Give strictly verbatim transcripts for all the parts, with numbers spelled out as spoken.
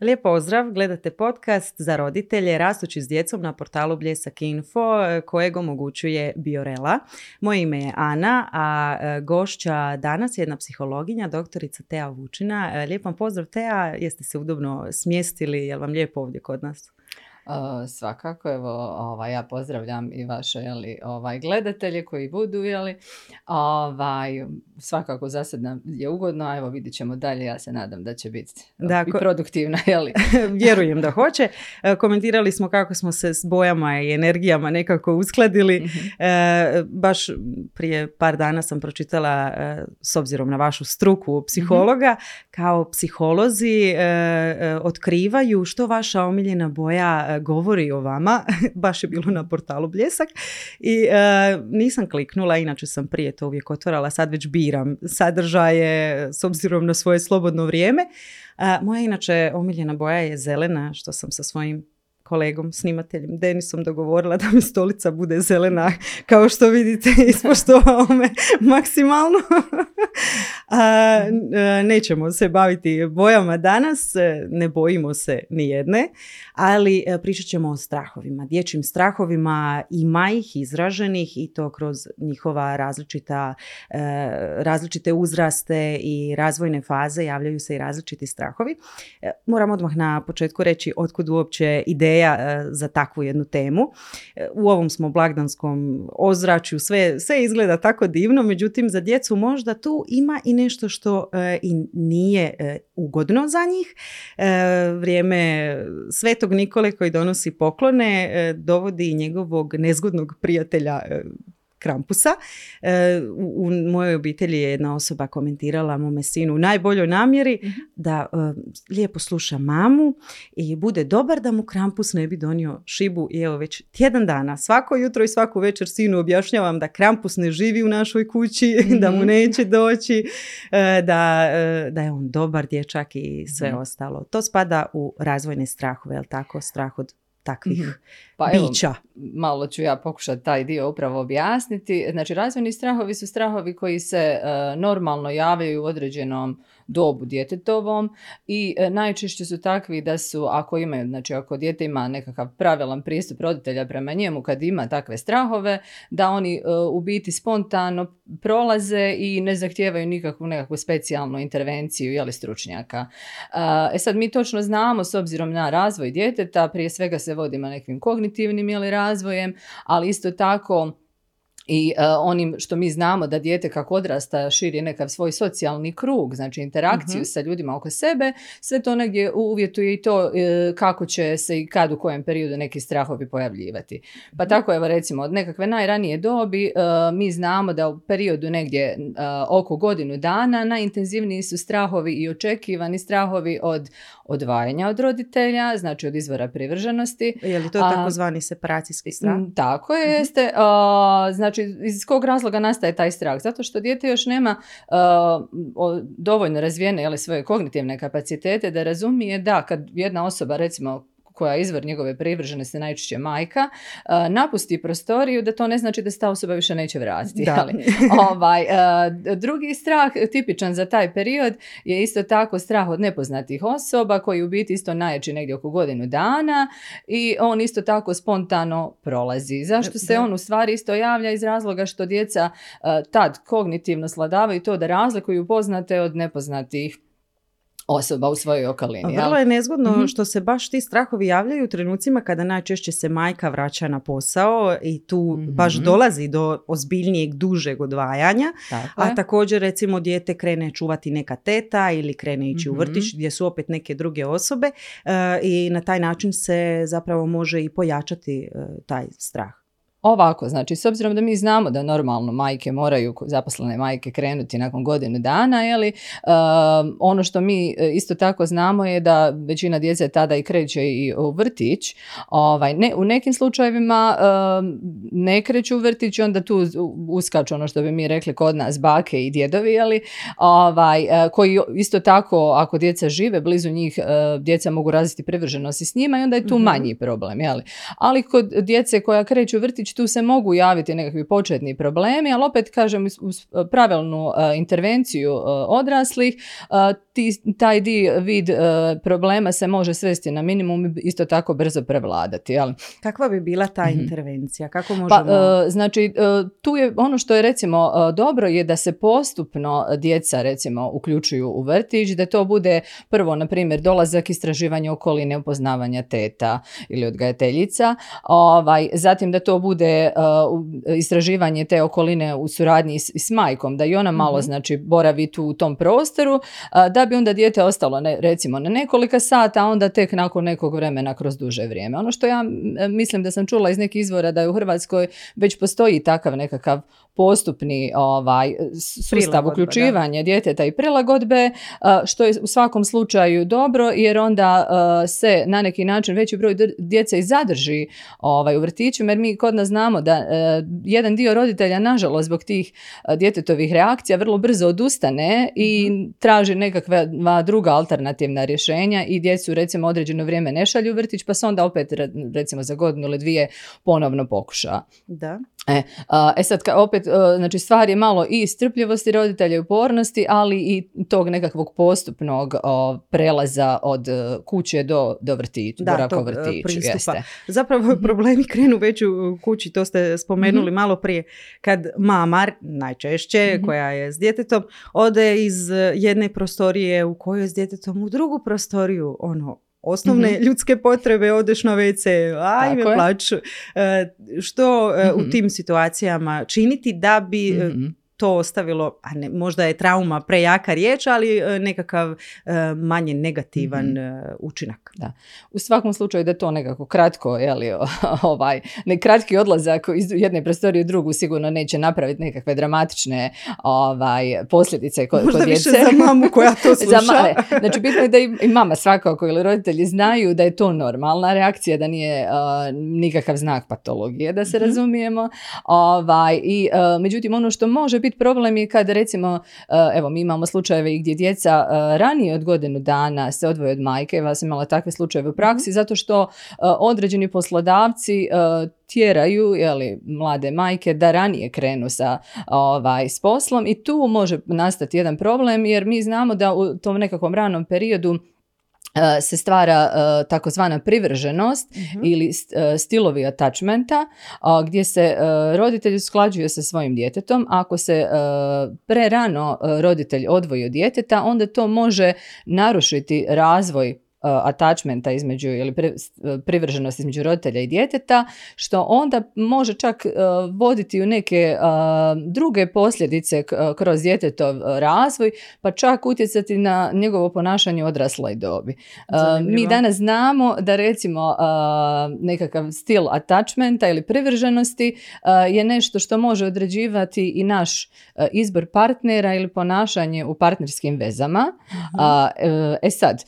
Lijep pozdrav, gledate podcast za roditelje Rastući s djecom na portalu Bljesak.info kojeg omogućuje Biorela. Moje ime je Ana, a gošća danas je jedna psihologinja, doktorica Tea Vučina. Lijep vam pozdrav, Tea, jeste se udobno smjestili, je li vam lijepo ovdje kod nas? Uh, svakako, evo, ovaj, ja pozdravljam i vaše jeli, ovaj, gledatelje koji budu, jeli, ovaj, svakako za sad nam je ugodno, a evo vidit ćemo dalje, ja se nadam da će biti dakle, i produktivna, jeli. Vjerujem da hoće. Komentirali smo kako smo se s bojama i energijama nekako uskladili. Mm-hmm. E, baš prije par dana sam pročitala, e, s obzirom na vašu struku psihologa, mm-hmm. kao psiholozi e, e, otkrivaju što vaša omiljena boja govori o vama, baš je bilo na portalu Bljesak i e, nisam kliknula, inače sam prije to uvijek otvorala, sad već biram sadržaje s obzirom na svoje slobodno vrijeme. E, moja inače omiljena boja je zelena, što sam sa svojim kolegom, snimateljem Denisom dogovorila da mi stolica bude zelena, kao što vidite, ispoštovao me maksimalno. A, nećemo se baviti bojama danas, ne bojimo se ni jedne, ali pričat ćemo o strahovima, dječjim strahovima, ima ih izraženih i to kroz njihova različita, različite uzraste i razvojne faze javljaju se i različiti strahovi. Moram odmah na početku reći otkud uopće ideje za takvu jednu temu. U ovom smo blagdanskom ozračju, sve, sve izgleda tako divno, međutim za djecu možda tu ima i nešto što e, i nije e, ugodno za njih. E, vrijeme Svetog Nikole koji donosi poklone e, dovodi i njegovog nezgodnog prijatelja e, Krampusa. E, u, u mojoj obitelji je jedna osoba komentirala mome sinu u najboljoj namjeri mm-hmm. da e, lijepo sluša mamu i bude dobar da mu Krampus ne bi donio šibu. I evo već tjedan dana, svako jutro i svaku večer sinu objašnjavam da Krampus ne živi u našoj kući, mm-hmm. da mu neće doći, e, da, e, da je on dobar dječak i sve mm-hmm. ostalo. To spada u razvojne strahove, je li tako? Strah od takvih pa bića. Evo, malo ću ja pokušati taj dio upravo objasniti. Znači, razvojni strahovi su strahovi koji se e, normalno javljaju u određenom dobu djetetovom i e, najčešće su takvi da su, ako imaju, znači ako dijete ima nekakav pravilan pristup roditelja prema njemu kad ima takve strahove, da oni e, u biti spontano prolaze i ne zahtijevaju nikakvu nekakvu specijalnu intervenciju jeli stručnjaka. E sad, mi točno znamo s obzirom na razvoj djeteta, prije svega se vodimo nekim kognitivnim ili razvojem, ali isto tako i uh, onim što mi znamo da dijete kako odrasta širi nekakav svoj socijalni krug, znači interakciju uh-huh. sa ljudima oko sebe, sve to negdje uvjetuje i to uh, kako će se i kad u kojem periodu neki strahovi pojavljivati. Pa tako evo recimo od nekakve najranije dobi uh, mi znamo da u periodu negdje uh, oko godinu dana najintenzivniji su strahovi i očekivani strahovi od odvajanja od roditelja, znači od izvora privrženosti. Je li to takozvani separacijski strah? M, tako je, uh-huh. jeste. Uh, znači iz kog razloga nastaje taj strah? Zato što dijete još nema uh, dovoljno razvijene jeli, svoje kognitivne kapacitete da razumije da kad jedna osoba recimo koja je izvor njegove privrženosti, najčešće majka, uh, napusti prostoriju, da to ne znači da se ta osoba više neće vratiti. Ali, ovaj, uh, drugi strah, tipičan za taj period, je isto tako strah od nepoznatih osoba, koji u biti isto najjači negdje oko godinu dana i on isto tako spontano prolazi. Zašto se da. on u stvari isto javlja? Iz razloga što djeca uh, tad kognitivno sladavaju to da razlikuju poznate od nepoznatih osoba u svojoj okolini. Vrlo je nezgodno mm-hmm. što se baš ti strahovi javljaju u trenucima kada najčešće se majka vraća na posao i tu mm-hmm. baš dolazi do ozbiljnijeg, dužeg odvajanja. Tako je. A također recimo dijete krene čuvati neka teta ili krene ići mm-hmm. u vrtić gdje su opet neke druge osobe uh, i na taj način se zapravo može i pojačati uh, taj strah. Ovako, znači, s obzirom da mi znamo da normalno majke moraju, zaposlene majke krenuti nakon godinu dana, jeli, uh, ono što mi isto tako znamo je da većina djece tada i kreće i u vrtić. Ovaj, ne, u nekim slučajevima uh, ne kreću u vrtić, onda tu uskaču ono što bi mi rekli kod nas bake i djedovi, jeli, ovaj, uh, koji isto tako, ako djeca žive blizu njih, uh, djeca mogu razviti privrženost s njima i onda je tu manji problem. Jeli. Ali kod djece koja kreću u vrtić, tu se mogu javiti nekakvi početni problemi, ali opet kažem, uz pravilnu uh, intervenciju uh, odraslih, uh, ti, taj di, vid uh, problema se može svesti na minimum i isto tako brzo prevladati. Jel? Kakva bi bila ta mm-hmm. intervencija? Kako možemo... Pa, uh, znači, uh, tu je ono što je recimo uh, dobro je da se postupno djeca recimo uključuju u vrtić, da to bude prvo, na primjer, dolazak, istraživanje okoline, upoznavanja teta ili odgajateljica, ovaj, zatim da to bude uh, istraživanje te okoline u suradnji s, s majkom, da i ona malo mm-hmm. znači boravi tu u tom prostoru, uh, da bi onda dijete ostalo ne, recimo na nekolika sata, a onda tek nakon nekog vremena kroz duže vrijeme. Ono što ja mislim da sam čula iz nekih izvora da je u Hrvatskoj već postoji takav nekakav postupni ovaj, sustav prilagodba, uključivanja da. djeteta i prilagodbe, što je u svakom slučaju dobro, jer onda se na neki način veći broj djece i zadrži ovaj, u vrtiću, jer mi kod nas znamo da jedan dio roditelja, nažalost, zbog tih djetetovih reakcija vrlo brzo odustane i traži nekakva druga alternativna rješenja i djecu recimo određeno vrijeme ne šalju u vrtić, pa se onda opet recimo za godinu ili dvije ponovno pokuša. Da. E, a, e sad, ka, opet, a, znači stvar je malo i strpljivosti roditelja i upornosti, ali i tog nekakvog postupnog a, prelaza od a, kuće do, do vrtića. Da, tog vrtiću, pristupa. Jeste. Zapravo problemi krenu već u kući, to ste spomenuli mm-hmm. malo prije, kad mama, najčešće, mm-hmm. koja je s djetetom, ode iz jedne prostorije u kojoj je s djetetom u drugu prostoriju, ono, osnovne mm-hmm. ljudske potrebe, odeš na ve ce, ajme plaću. E, što mm-hmm. u tim situacijama činiti da bi mm-hmm. to ostavilo, a ne, možda je trauma prejaka riječ, ali nekakav e, manje negativan mm-hmm. učinak. Da. U svakom slučaju da to nekako kratko, jeli, ovaj, ne, kratki odlazak iz jedne prostorije u drugu sigurno neće napraviti nekakve dramatične ovaj, posljedice kod djece. Možda više za mamu koja to sluša. ma- znači bitno je da i mama svakako ili roditelji znaju da je to normalna reakcija, da nije uh, nikakav znak patologije, da se mm-hmm. razumijemo. Ovaj, i, uh, međutim, ono što može biti problem je kad recimo, evo mi imamo slučajeve gdje djeca ranije od godinu dana se odvoje od majke, ja sam imala takve slučajeve u praksi, zato što određeni poslodavci tjeraju jeli, mlade majke da ranije krenu sa, ovaj, s poslom i tu može nastati jedan problem jer mi znamo da u tom nekakvom ranom periodu se stvara uh, takozvana privrženost uh-huh. ili uh, stilovi attachmenta uh, gdje se uh, roditelj usklađuje sa svojim djetetom. Ako se uh, prerano uh, roditelj odvoji od djeteta, onda to može narušiti razvoj attachmenta između ili privrženost između roditelja i djeteta, što onda može čak voditi u neke druge posljedice kroz djetetov razvoj, pa čak utjecati na njegovo ponašanje u odrasloj dobi. Zanimljivo. Mi danas znamo da recimo nekakav stil attachmenta ili privrženosti je nešto što može određivati i naš izbor partnera ili ponašanje u partnerskim vezama. Mhm. E sad,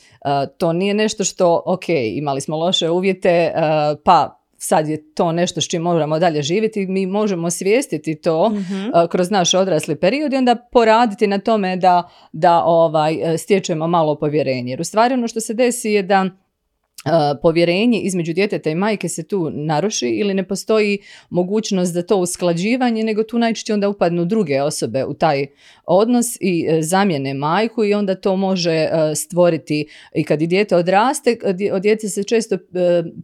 to nije nešto što, ok, imali smo loše uvjete, uh, pa sad je to nešto s čim moramo dalje živjeti, mi možemo svijestiti to mm-hmm. uh, kroz naš odrasli period i onda poraditi na tome da, da ovaj, stječemo malo povjerenje. Jer u stvari ono što se desi je da Uh, povjerenje između djeteta i majke se tu naruši ili ne postoji mogućnost za to usklađivanje, nego tu najčešće onda upadnu druge osobe u taj odnos i uh, zamijene majku i onda to može uh, stvoriti i kad i dijete odraste, od djece se često uh,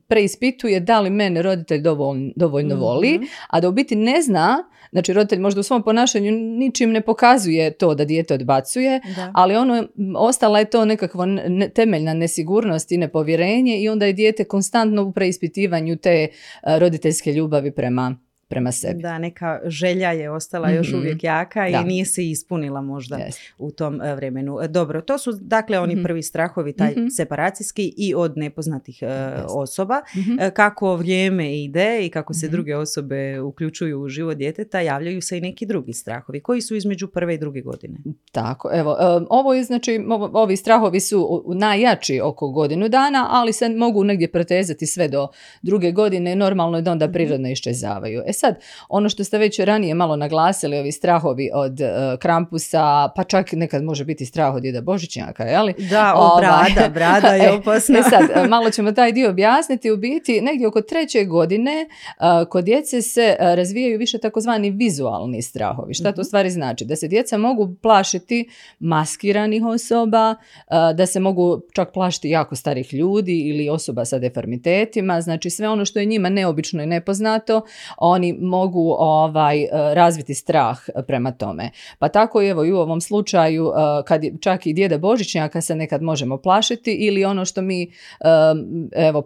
preispituje da li mene roditelj dovoljno, dovoljno mm-hmm. voli, a da u biti ne zna, znači roditelj možda u svom ponašanju ničim ne pokazuje to da dijete odbacuje, da. ali ono, ostala je to nekakva ne, temeljna nesigurnost i nepovjerenje i onda je dijete konstantno u preispitivanju te uh, roditeljske ljubavi prema, prema sebi. Da, neka želja je ostala mm-hmm. još uvijek jaka da. i nije se ispunila možda yes. u tom uh, vremenu. Dobro, to su dakle oni mm-hmm. prvi strahovi, taj mm-hmm. separacijski i od nepoznatih uh, yes. osoba. Mm-hmm. Uh, kako vrijeme ide i kako se mm-hmm. druge osobe uključuju u život djeteta, javljaju se i neki drugi strahovi. Koji su između prve i druge godine? Tako, evo, um, ovo je, znači, ovo, ovi strahovi su najjači oko godinu dana, ali se mogu negdje protezati sve do druge godine. Normalno je da onda prirodno mm-hmm. iščezavaju. E sad, ono što ste već ranije malo naglasili, ovi strahovi od uh, Krampusa, pa čak nekad može biti strah od Djeda Božićnjaka, jeli? Da, o, o brada, brada je opasna. E, sad, malo ćemo taj dio objasniti. U biti, negdje oko treće godine uh, kod djece se uh, razvijaju više takozvani vizualni strahovi. Šta to u stvari znači? Da se djeca mogu plašiti maskiranih osoba, uh, da se mogu čak plašiti jako starih ljudi ili osoba sa deformitetima, znači sve ono što je njima neobično i nepoznato, oni mogu ovaj, razviti strah prema tome. Pa tako evo i u ovom slučaju, kad čak i Djeda Božićnjaka se nekad možemo plašiti, ili ono što mi evo,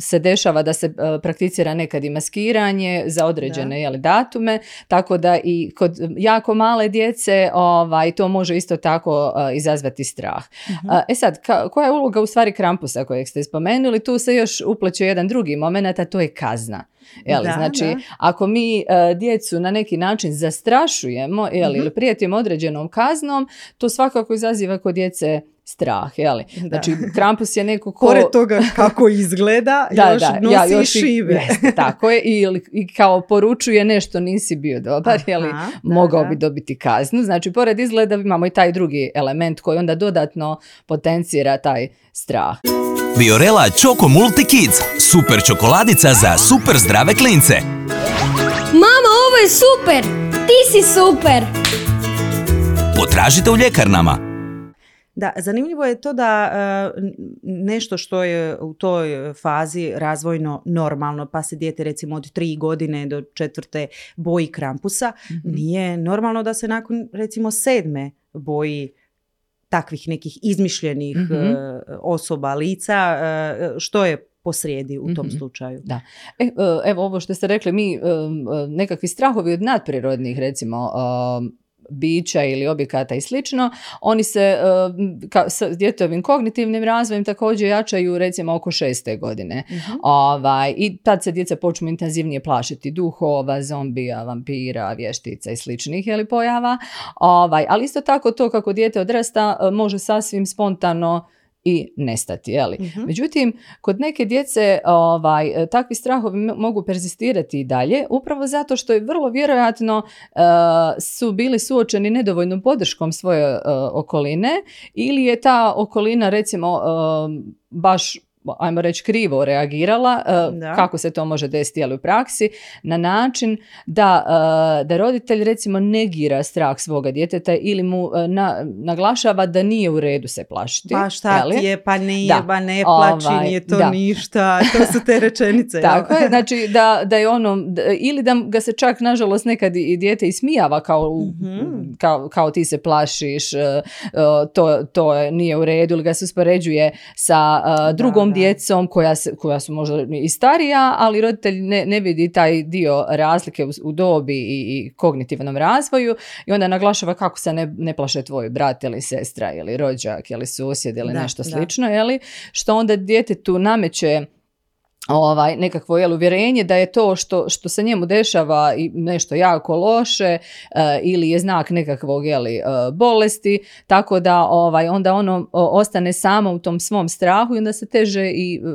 se dešava da se prakticira nekad i maskiranje za određene da. Jeli, datume, tako da i kod jako male djece ovaj, to može isto tako izazvati strah. Mhm. E sad, ka, koja je uloga u stvari Krampusa kojeg ste spomenuli? Tu se još upleće jedan drugi moment, a to je kazna. Jeli, da, znači, da. Ako mi uh, djecu na neki način zastrašujemo jeli, mm-hmm. ili prijetimo određenom kaznom, to svakako izaziva kod djece strah, jeli? Znači, da. Krampus je neko ko... Pored toga kako izgleda, da, još da, nosi ja, još i šive. Jeste, tako je, i, i kao poručuje nešto, nisi bio dobar, jeli? Aha, mogao da, bi da. dobiti kaznu. Znači, pored izgleda imamo i taj drugi element koji onda dodatno potencira taj strah. Biorela Choco Multi Kids, super čokoladica za super zdrave klince. Mama, ovo je super! Ti si super! Potražite u ljekarnama. Da, zanimljivo je to da e, nešto što je u toj fazi razvojno normalno, pa se dijete recimo od tri godine do četvrte boji Krampusa, mm-hmm. nije normalno da se nakon recimo sedme boji takvih nekih izmišljenih mm-hmm. e, osoba, lica, e, što je posrijedi u tom mm-hmm. slučaju. Da. E, evo ovo što ste rekli, mi nekakvi strahovi od nadprirodnih recimo e, bića ili objekata i slično, oni se ka, s djetovim kognitivnim razvojem također jačaju recimo oko šeste godine. Uh-huh. Ovaj, i tad se djeca počnu intenzivnije plašiti duhova, zombija, vampira, vještica i sličnih jeli, pojava. Ovaj, ali isto tako to kako dijete odrasta može sasvim spontano i nestati. Jeli? Uh-huh. Međutim, kod neke djece ovaj, takvi strahovi mogu perzistirati i dalje, upravo zato što je vrlo vjerojatno uh, su bili suočeni nedovoljnom podrškom svoje uh, okoline, ili je ta okolina recimo uh, baš ajmo reći krivo reagirala, uh, kako se to može desiti jeli, u praksi, na način da, uh, da roditelj recimo negira strah svoga djeteta ili mu uh, na, naglašava da nije u redu se plašiti. Pa šta ti je, pa nije, da. ba ne plači, ovaj, nije to da. ništa, to su te rečenice. Tako je, znači da, da je ono, da, ili da ga se čak nažalost nekad i dijete ismijava kao, mm-hmm. kao, kao ti se plašiš, uh, to, to nije u redu, ili ga se uspoređuje sa uh, drugom da. djecom koja, se, koja su možda i starija, ali roditelj ne, ne vidi taj dio razlike u, u dobi i, i kognitivnom razvoju, i onda naglašava kako se ne, ne plaše tvoj brat ili sestra ili rođak ili susjed ili da, nešto slično, da. Jeli? Što onda djetetu nameće ovaj, nekakvo jel, uvjerenje da je to što, što se njemu dešava i nešto jako loše uh, ili je znak nekakvog jel, uh, bolesti, tako da ovaj, onda ono ostane samo u tom svom strahu i onda se teže i uh,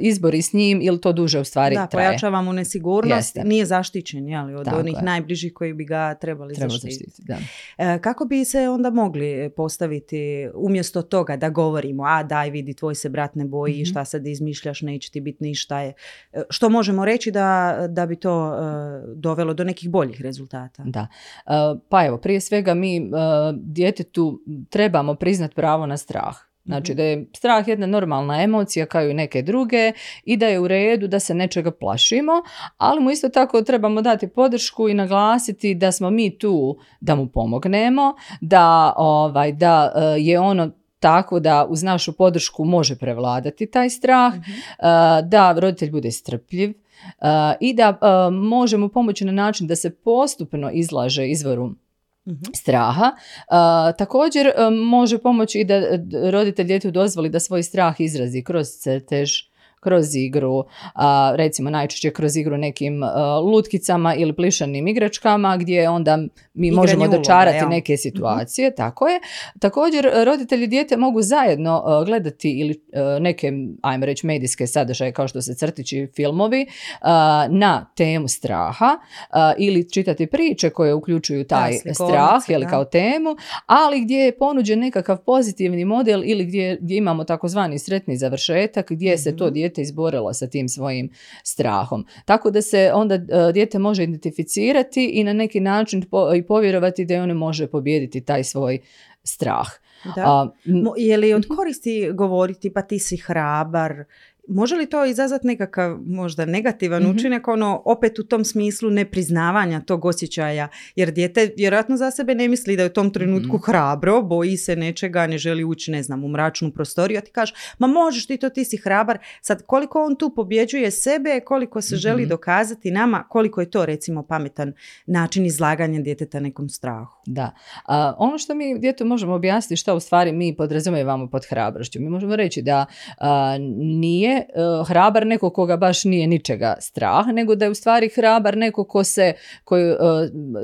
izbori s njim, ili to duže u stvari da, traje. Da, pojačava mu nesigurnost, Jeste. nije zaštićen jeli, od Tako onih je. najbližih koji bi ga trebali Treba zaštititi. Da. E, kako bi se onda mogli postaviti umjesto toga da govorimo, a daj vidi tvoj se brat ne boji, mm-hmm. šta sad izmišljaš, neće ti biti ništa je. E, što možemo reći da, da bi to e, dovelo do nekih boljih rezultata? Da. E, pa evo, prije svega mi e, djetetu trebamo priznat pravo na strah. Znači da je strah jedna normalna emocija kao i neke druge i da je u redu da se nečega plašimo, ali mu isto tako trebamo dati podršku i naglasiti da smo mi tu da mu pomognemo, da, ovaj, da je ono tako da uz našu podršku može prevladati taj strah, mm-hmm. da roditelj bude strpljiv i da možemo pomoći na način da se postupno izlaže izvoru Mm-hmm. straha. Uh, također uh, može pomoći i da roditelj djetetu dozvoli da svoj strah izrazi kroz crtež, kroz igru, a, recimo najčešće kroz igru nekim a, lutkicama ili plišanim igračkama, gdje onda mi Igranje možemo uloga, dočarati ja. neke situacije, mm-hmm. tako je. Također, roditelji i dijete mogu zajedno a, gledati ili a, neke, ajmo reći, medijske sadržaje kao što se crtići filmovi a, na temu straha a, ili čitati priče koje uključuju taj da, strah ili kao temu, ali gdje je ponuđen nekakav pozitivni model ili gdje, gdje imamo takozvani sretni završetak gdje mm-hmm. se to dijete izborilo sa tim svojim strahom. Tako da se onda dijete može identificirati i na neki način po, i povjerovati da ono može pobijediti taj svoj strah. Da. A, Mo, je li od koristi govoriti pa ti si hrabar? Može li to izazvati nekakav možda negativan mm-hmm. učinak, ono opet u tom smislu nepriznavanja tog osjećaja, jer dijete vjerojatno za sebe ne misli da je u tom trenutku mm-hmm. hrabro, boji se nečega, ne želi ući, ne znam, u mračnu prostoriju, a ti kažeš, ma možeš ti to, ti si hrabar. Sad koliko on tu pobjeđuje sebe, koliko se mm-hmm. želi dokazati nama, koliko je to recimo pametan način izlaganja djeteta nekom strahu. Da, a, ono što mi djetu možemo objasniti što u stvari mi podrazumijevamo pod hrabrošću, mi možemo reći da a, nije hrabar neko koga baš nije ničega strah, nego da je u stvari hrabar neko ko se, koji uh,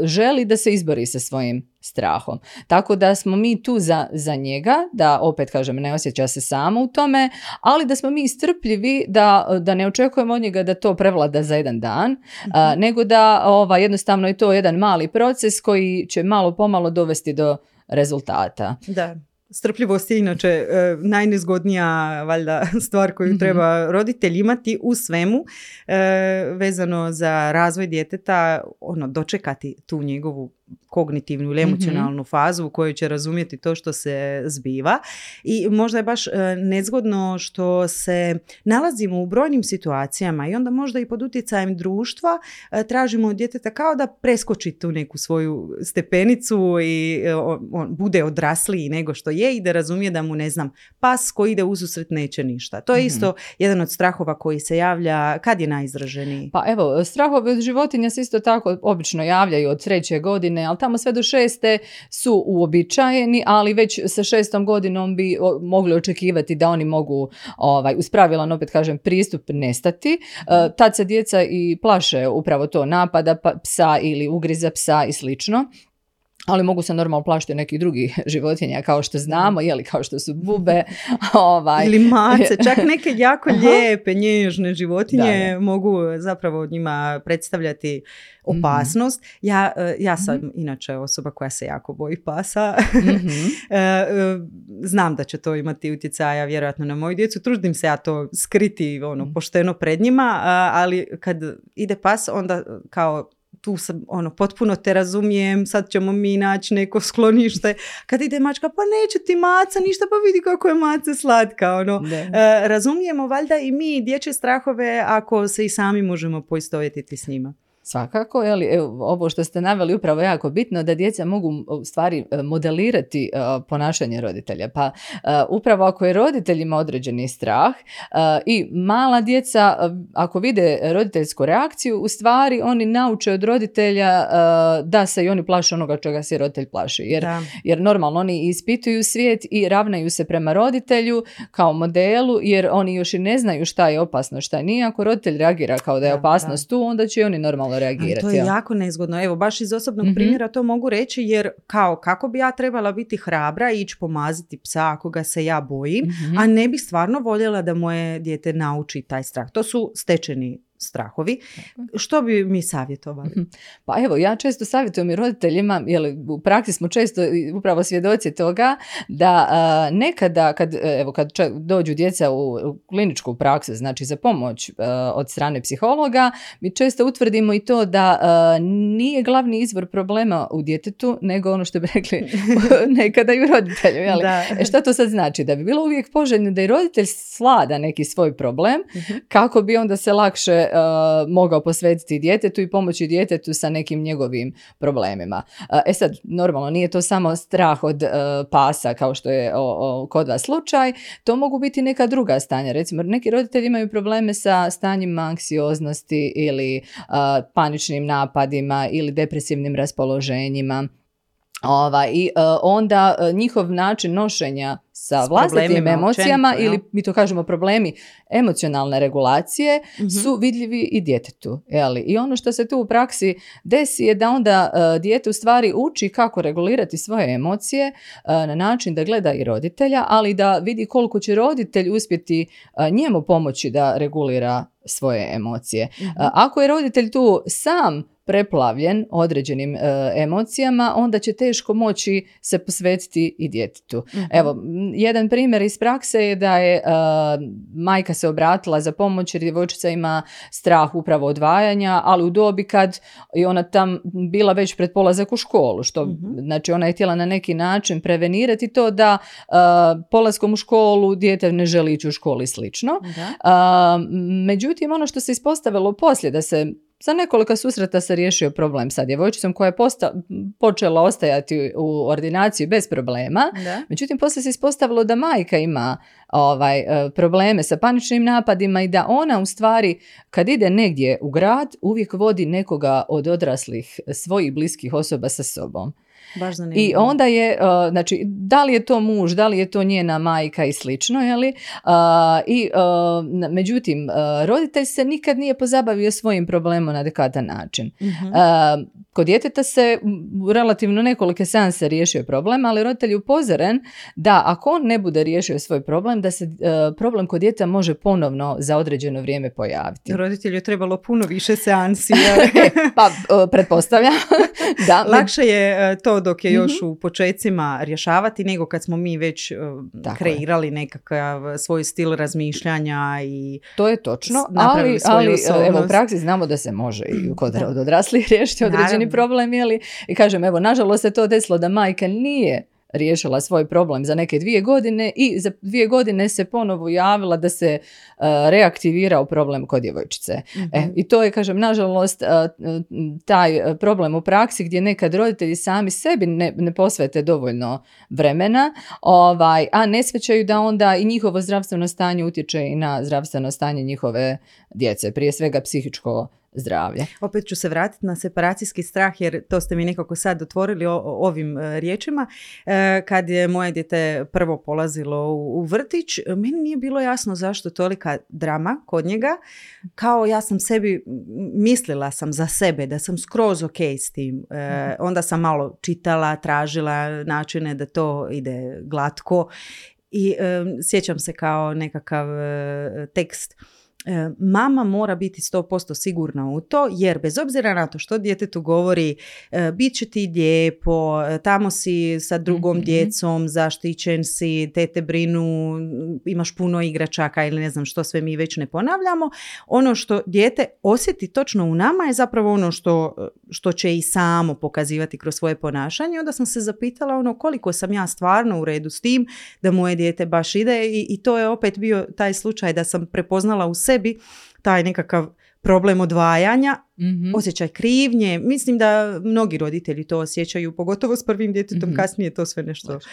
želi da se izbori sa svojim strahom. Tako da smo mi tu za, za njega, da opet kažem ne osjeća se samo u tome, ali da smo mi istrpljivi, da, da ne očekujemo od njega da to prevlada za jedan dan, mm-hmm. a, nego da ova, jednostavno je to jedan mali proces koji će malo pomalo dovesti do rezultata. Da. Strpljivost je inače najnezgodnija valjda stvar koju treba roditelj imati u svemu vezano za razvoj djeteta, ono, dočekati tu njegovu kognitivnu ili emocionalnu fazu u kojoj će razumjeti to što se zbiva. I možda je baš nezgodno što se nalazimo u brojnim situacijama i onda možda i pod utjecajem društva tražimo od djeteta kao da preskoči tu neku svoju stepenicu i on bude odrasliji nego što je i da razumije da mu, ne znam, pas koji ide ususret neće ništa. To je isto jedan od strahova koji se javlja. Kad je najizraženiji? Pa evo, strahovi od životinja se isto tako obično javljaju od treće godine, ali tamo sve do šeste su uobičajeni, ali već sa šestom godinom bi o, mogli očekivati da oni mogu ovaj, uz pravilan, opet kažem, pristup nestati. E, tad se djeca i plaše upravo to napada pa, psa ili ugriza psa i slično. Ali mogu se normalno plašiti nekih drugih životinja, kao što znamo, jeli, kao što su bube. Ovaj. Ili mace, čak neke jako lijepe, nježne životinje da, mogu zapravo njima predstavljati opasnost. Mm-hmm. Ja, ja sam mm-hmm. inače osoba koja se jako boji pasa. Mm-hmm. Znam da će to imati utjecaja vjerojatno na moju djecu. Trudim se ja to skriti ono, pošteno pred njima, ali kad ide pas, onda kao... tu sam, ono, potpuno te razumijem, sad ćemo mi naći neko sklonište. Kad ide mačka, pa neće ti maca ništa, pa vidi kako je maca slatka, ono. E, razumijemo valjda i mi dječje strahove ako se i sami možemo poistovjetiti s njima. Svakako, jeli, evo, ovo što ste naveli upravo jako bitno, da djeca mogu u stvari modelirati uh, ponašanje roditelja. Pa uh, upravo ako je roditeljima određeni strah uh, i mala djeca, uh, ako vide roditeljsku reakciju, u stvari oni nauče od roditelja uh, da se i oni plaše onoga čega se roditelj plaši. Jer, jer normalno oni ispituju svijet i ravnaju se prema roditelju kao modelu, jer oni još i ne znaju šta je opasno, šta nije. Ako roditelj reagira kao da je opasnost da, da. tu, onda će i oni normalno reagirati. A to je jako nezgodno. Evo, baš iz osobnog mm-hmm. primjera to mogu reći, jer kao kako bi ja trebala biti hrabra i ići pomaziti psa ako ga se ja bojim, mm-hmm. a ne bih stvarno voljela da moje dijete nauči taj strah. To su stečeni strahovi. Što bi mi savjetovali? Pa evo, ja često savjetujem i roditeljima, jer u praksi smo često upravo svjedoci toga da a, nekada kad, evo, kad dođu djeca u, u kliničku praksu, znači za pomoć a, od strane psihologa, mi često utvrdimo i to da a, nije glavni izvor problema u djetetu, nego ono što bi rekli nekada i u roditelju. E, šta to sad znači? Da bi bilo uvijek poželjno da i roditelj slada neki svoj problem, uh-huh. kako bi onda se lakše Uh, mogao posvetiti djetetu i pomoći djetetu sa nekim njegovim problemima. Uh, e sad, normalno nije to samo strah od uh, pasa kao što je o, o, kod vas slučaj, to mogu biti neka druga stanja. Recimo, neki roditelji imaju probleme sa stanjima anksioznosti ili uh, paničnim napadima ili depresivnim raspoloženjima. Ova, i uh, onda uh, njihov način nošenja sa vlastitim emocijama učenko, ili mi to kažemo problemi emocionalne regulacije mm-hmm. su vidljivi i djetetu. Jeli? I ono što se tu u praksi desi je da onda uh, dijete u stvari uči kako regulirati svoje emocije uh, na način da gleda i roditelja, ali da vidi koliko će roditelj uspjeti uh, njemu pomoći da regulira svoje emocije. Mm-hmm. Uh, ako je roditelj tu sam preplavljen određenim e, emocijama, onda će teško moći se posvetiti i djetetu. Mm-hmm. Evo, jedan primjer iz prakse je da je e, majka se obratila za pomoć jer djevojčica ima strah upravo odvajanja, ali u dobi kad je ona tam bila već pred polazak u školu, što mm-hmm. znači ona je htjela na neki način prevenirati to da e, polaskom u školu dijete ne želi ići u školi slično. Mm-hmm. E, međutim, ono što se ispostavilo poslije da se za nekoliko susreta se riješio problem sa djevojčicom koja je posta, počela ostajati u ordinaciji bez problema. Da. Međutim, poslije se ispostavilo da majka ima ovaj, probleme sa paničnim napadima i da ona u stvari kad ide negdje u grad uvijek vodi nekoga od odraslih svojih bliskih osoba sa sobom. I onda je, znači, da li je to muž, da li je to njena majka i slično, jeli? I, međutim, roditelj se nikad nije pozabavio svojim problemom na adekvatan način. Uh-huh. Kod djeteta se relativno nekolike seanse riješio problem, ali roditelj je upozoren da ako on ne bude riješio svoj problem, da se problem kod djeteta može ponovno za određeno vrijeme pojaviti. Roditelju je trebalo puno više seansi. Pa, pretpostavljam. Da, lakše je to dok je još mm-hmm. u počecima rješavati nego kad smo mi već uh, kreirali nekakav svoj stil razmišljanja i to je točno, ali, ali evo, u praksi znamo da se može i kod od odraslih riješiti određeni naravno. Problem, jeli? I kažem, evo, nažalost se to desilo da majka nije riješila svoj problem za neke dvije godine i za dvije godine se ponovo javila da se uh, reaktivirao problem kod djevojčice. Mm-hmm. E, i to je, kažem, nažalost uh, taj problem u praksi gdje nekad roditelji sami sebi ne, ne posvete dovoljno vremena, ovaj, a ne shvaćaju da onda i njihovo zdravstveno stanje utječe i na zdravstveno stanje njihove djece, prije svega psihičko zdravlje. Opet ću se vratiti na separacijski strah jer to ste mi nekako sad otvorili o, o, ovim e, riječima. E, kad je moje dijete prvo polazilo u, u vrtić, meni nije bilo jasno zašto tolika drama kod njega. Kao ja sam sebi, mislila sam za sebe da sam skroz ok s tim. E, onda sam malo čitala, tražila načine da to ide glatko i e, sjećam se kao nekakav e, tekst. Mama mora biti sto posto sigurna u to jer bez obzira na to što djetetu govori bit će ti lijepo, tamo si sa drugom mm-hmm. djecom, zaštićen si, tete brinu, imaš puno igračaka ili ne znam što sve mi već ne ponavljamo. Ono što dijete osjeti točno u nama je zapravo ono što, što će i samo pokazivati kroz svoje ponašanje. Onda sam se zapitala ono koliko sam ja stvarno u redu s tim da moje dijete baš ide i, i to je opet bio taj slučaj da sam prepoznala u sebi taj nekakav problem odvajanja, mm-hmm. osjećaj krivnje. Mislim da mnogi roditelji to osjećaju, pogotovo s prvim djetetom, mm-hmm. kasnije to sve nešto lakše,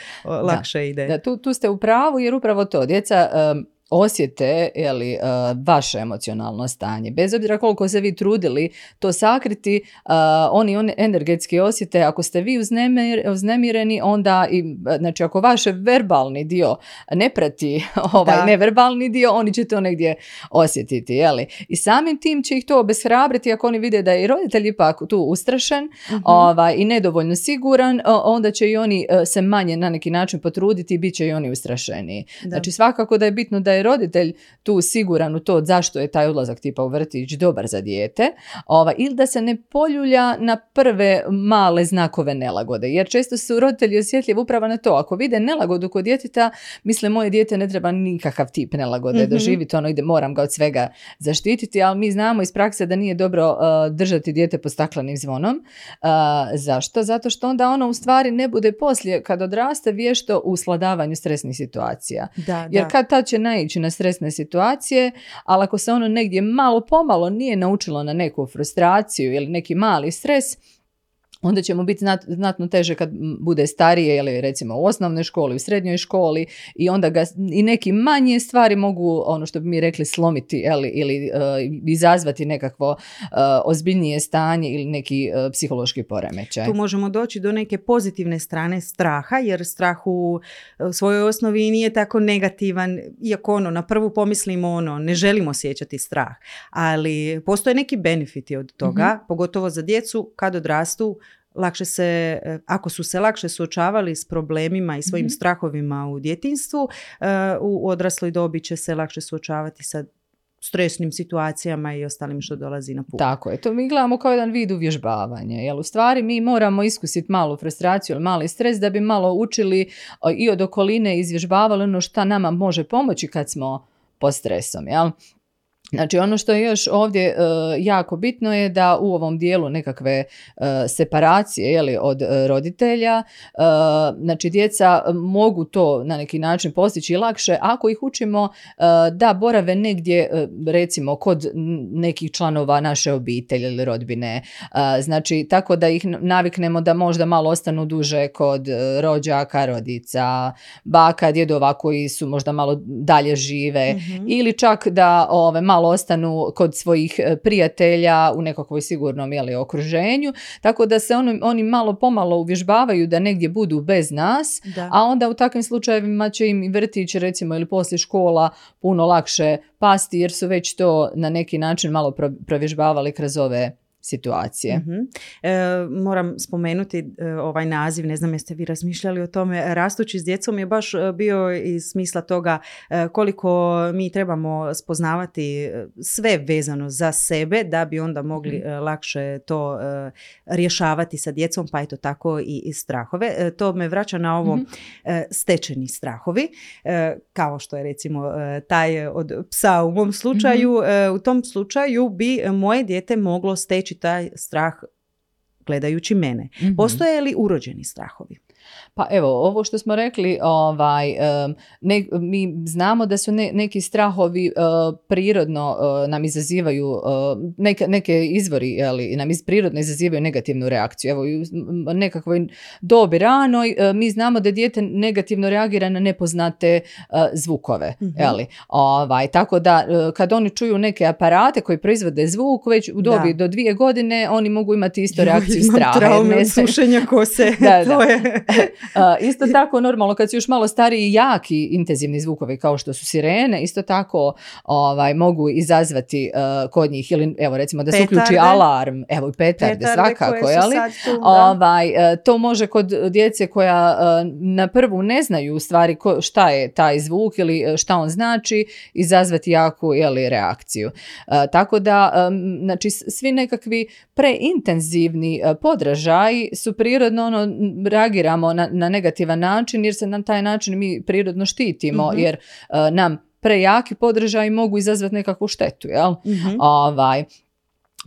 lakše da, ide. Da, tu, tu ste u pravu jer upravo to, djeca um, osjete jeli, uh, vaše emocionalno stanje. Bez obzira koliko se vi trudili to sakriti, uh, oni on energetski osjete, ako ste vi uznemir, uznemireni, onda i, znači ako vaš verbalni dio ne prati ovaj da. Neverbalni dio, oni će to negdje osjetiti. Jeli? I samim tim će ih to obeshrabriti ako oni vide da je roditelj ipak tu ustrašen uh-huh. ovaj, i nedovoljno siguran, onda će i oni se manje na neki način potruditi i bit će i oni ustrašeniji. Da. Znači svakako da je bitno da je roditelj tu siguran u to zašto je taj odlazak tipa u vrtić dobar za dijete, ova, ili da se ne poljulja na prve male znakove nelagode, jer često su roditelji osjetljivi upravo na to. Ako vide nelagodu kod djeteta, misle moje dijete ne treba nikakav tip nelagode mm-hmm. doživiti, ono ide, moram ga od svega zaštititi, ali mi znamo iz prakse da nije dobro uh, držati dijete pod staklenim zvonom. Uh, zašto? Zato što onda ono u stvari ne bude poslije kad odraste vješto u sladavanju stresnih situacija. Da, jer da. Kad ta će naići na stresne situacije, ali ako se ono negdje malo pomalo nije naučilo na neku frustraciju ili neki mali stres, onda će mu biti znat, znatno teže kad bude starije, ili recimo u osnovnoj školi, u srednjoj školi, i onda ga i neki manje stvari mogu, ono što bi mi rekli, slomiti, jeli, ili uh, izazvati nekakvo uh, ozbiljnije stanje ili neki uh, psihološki poremećaj. Tu možemo doći do neke pozitivne strane straha, jer strah u svojoj osnovi nije tako negativan, iako ono, na prvu pomislimo ono, ne želimo osjećati strah, ali postoje neki benefiti od toga, mm-hmm. pogotovo za djecu kad odrastu. Lakše se, ako su se lakše suočavali s problemima i svojim mm-hmm. strahovima u djetinjstvu, u odrasloj dobi će se lakše suočavati sa stresnim situacijama i ostalim što dolazi na put. Tako je, to mi gledamo kao jedan vid uvježbavanja, jer u stvari mi moramo iskusiti malu frustraciju ili mali stres da bi malo učili i od okoline, izvježbavali ono što nama može pomoći kad smo pod stresom, jel? Znači, ono što je još ovdje e, jako bitno je da u ovom dijelu nekakve e, separacije, jeli, od roditelja, e, znači djeca mogu to na neki način postići lakše ako ih učimo e, da borave negdje, e, recimo kod nekih članova naše obitelji ili rodbine, e, znači tako da ih naviknemo da možda malo ostanu duže kod rođaka, rodica, baka, djedova koji su možda malo dalje žive, mm-hmm. ili čak da ove malo ostanu kod svojih prijatelja u nekakvoj sigurnom, jeli, okruženju, tako da se oni, oni malo pomalo uvježbavaju da negdje budu bez nas, da. A onda u takvim slučajevima će im vrtić, recimo, ili poslije škola puno lakše pasti, jer su već to na neki način malo provježbavali kroz ove situacije. Mm-hmm. E, moram spomenuti e, ovaj naziv, ne znam jeste vi razmišljali o tome, Rastući s djecom je baš bio iz smisla toga e, koliko mi trebamo spoznavati sve vezano za sebe da bi onda mogli mm-hmm. e, lakše to e, rješavati sa djecom, pa eto tako i, i strahove. E, to me vraća na ovo mm-hmm. e, stečeni strahovi, e, kao što je recimo e, taj od psa u mom slučaju. Mm-hmm. E, u tom slučaju bi moje dijete moglo steći taj strah gledajući mene. Mm-hmm. Postoje li urođeni strahovi? Pa evo, ovo što smo rekli, ovaj, ne, mi znamo da su ne, neki strahovi uh, prirodno uh, nam izazivaju, uh, neke, neke izvori, jeli, nam iz, prirodno izazivaju negativnu reakciju. Evo, u nekakvoj dobi ranoj uh, mi znamo da dijete negativno reagira na nepoznate uh, zvukove. Mm-hmm. Jeli, ovaj, tako da uh, kad oni čuju neke aparate koji proizvode zvuk, već u dobi da. do dvije godine oni mogu imati isto reakciju straha. Traume od sušenja kose. Da, to je... Uh, isto tako normalno kad su još malo stariji, jaki intenzivni zvukovi kao što su sirene, isto tako ovaj, mogu izazvati uh, kod njih, ili evo recimo da se petarde. uključi alarm, evo i petarde, petarde svakako, jeli? Tu, ovaj, uh, to može kod djece koja uh, na prvu ne znaju u stvari ko, šta je taj zvuk ili šta on znači, izazvati jaku, jeli, reakciju. Uh, tako da, um, znači svi nekakvi preintenzivni uh, podražaji su prirodno, ono, reagiramo Na, na negativan način, jer se na taj način mi prirodno štitimo, mm-hmm. jer uh, nam prejaki podržaj mogu izazvati nekakvu štetu, jel? Mm-hmm. Ovaj...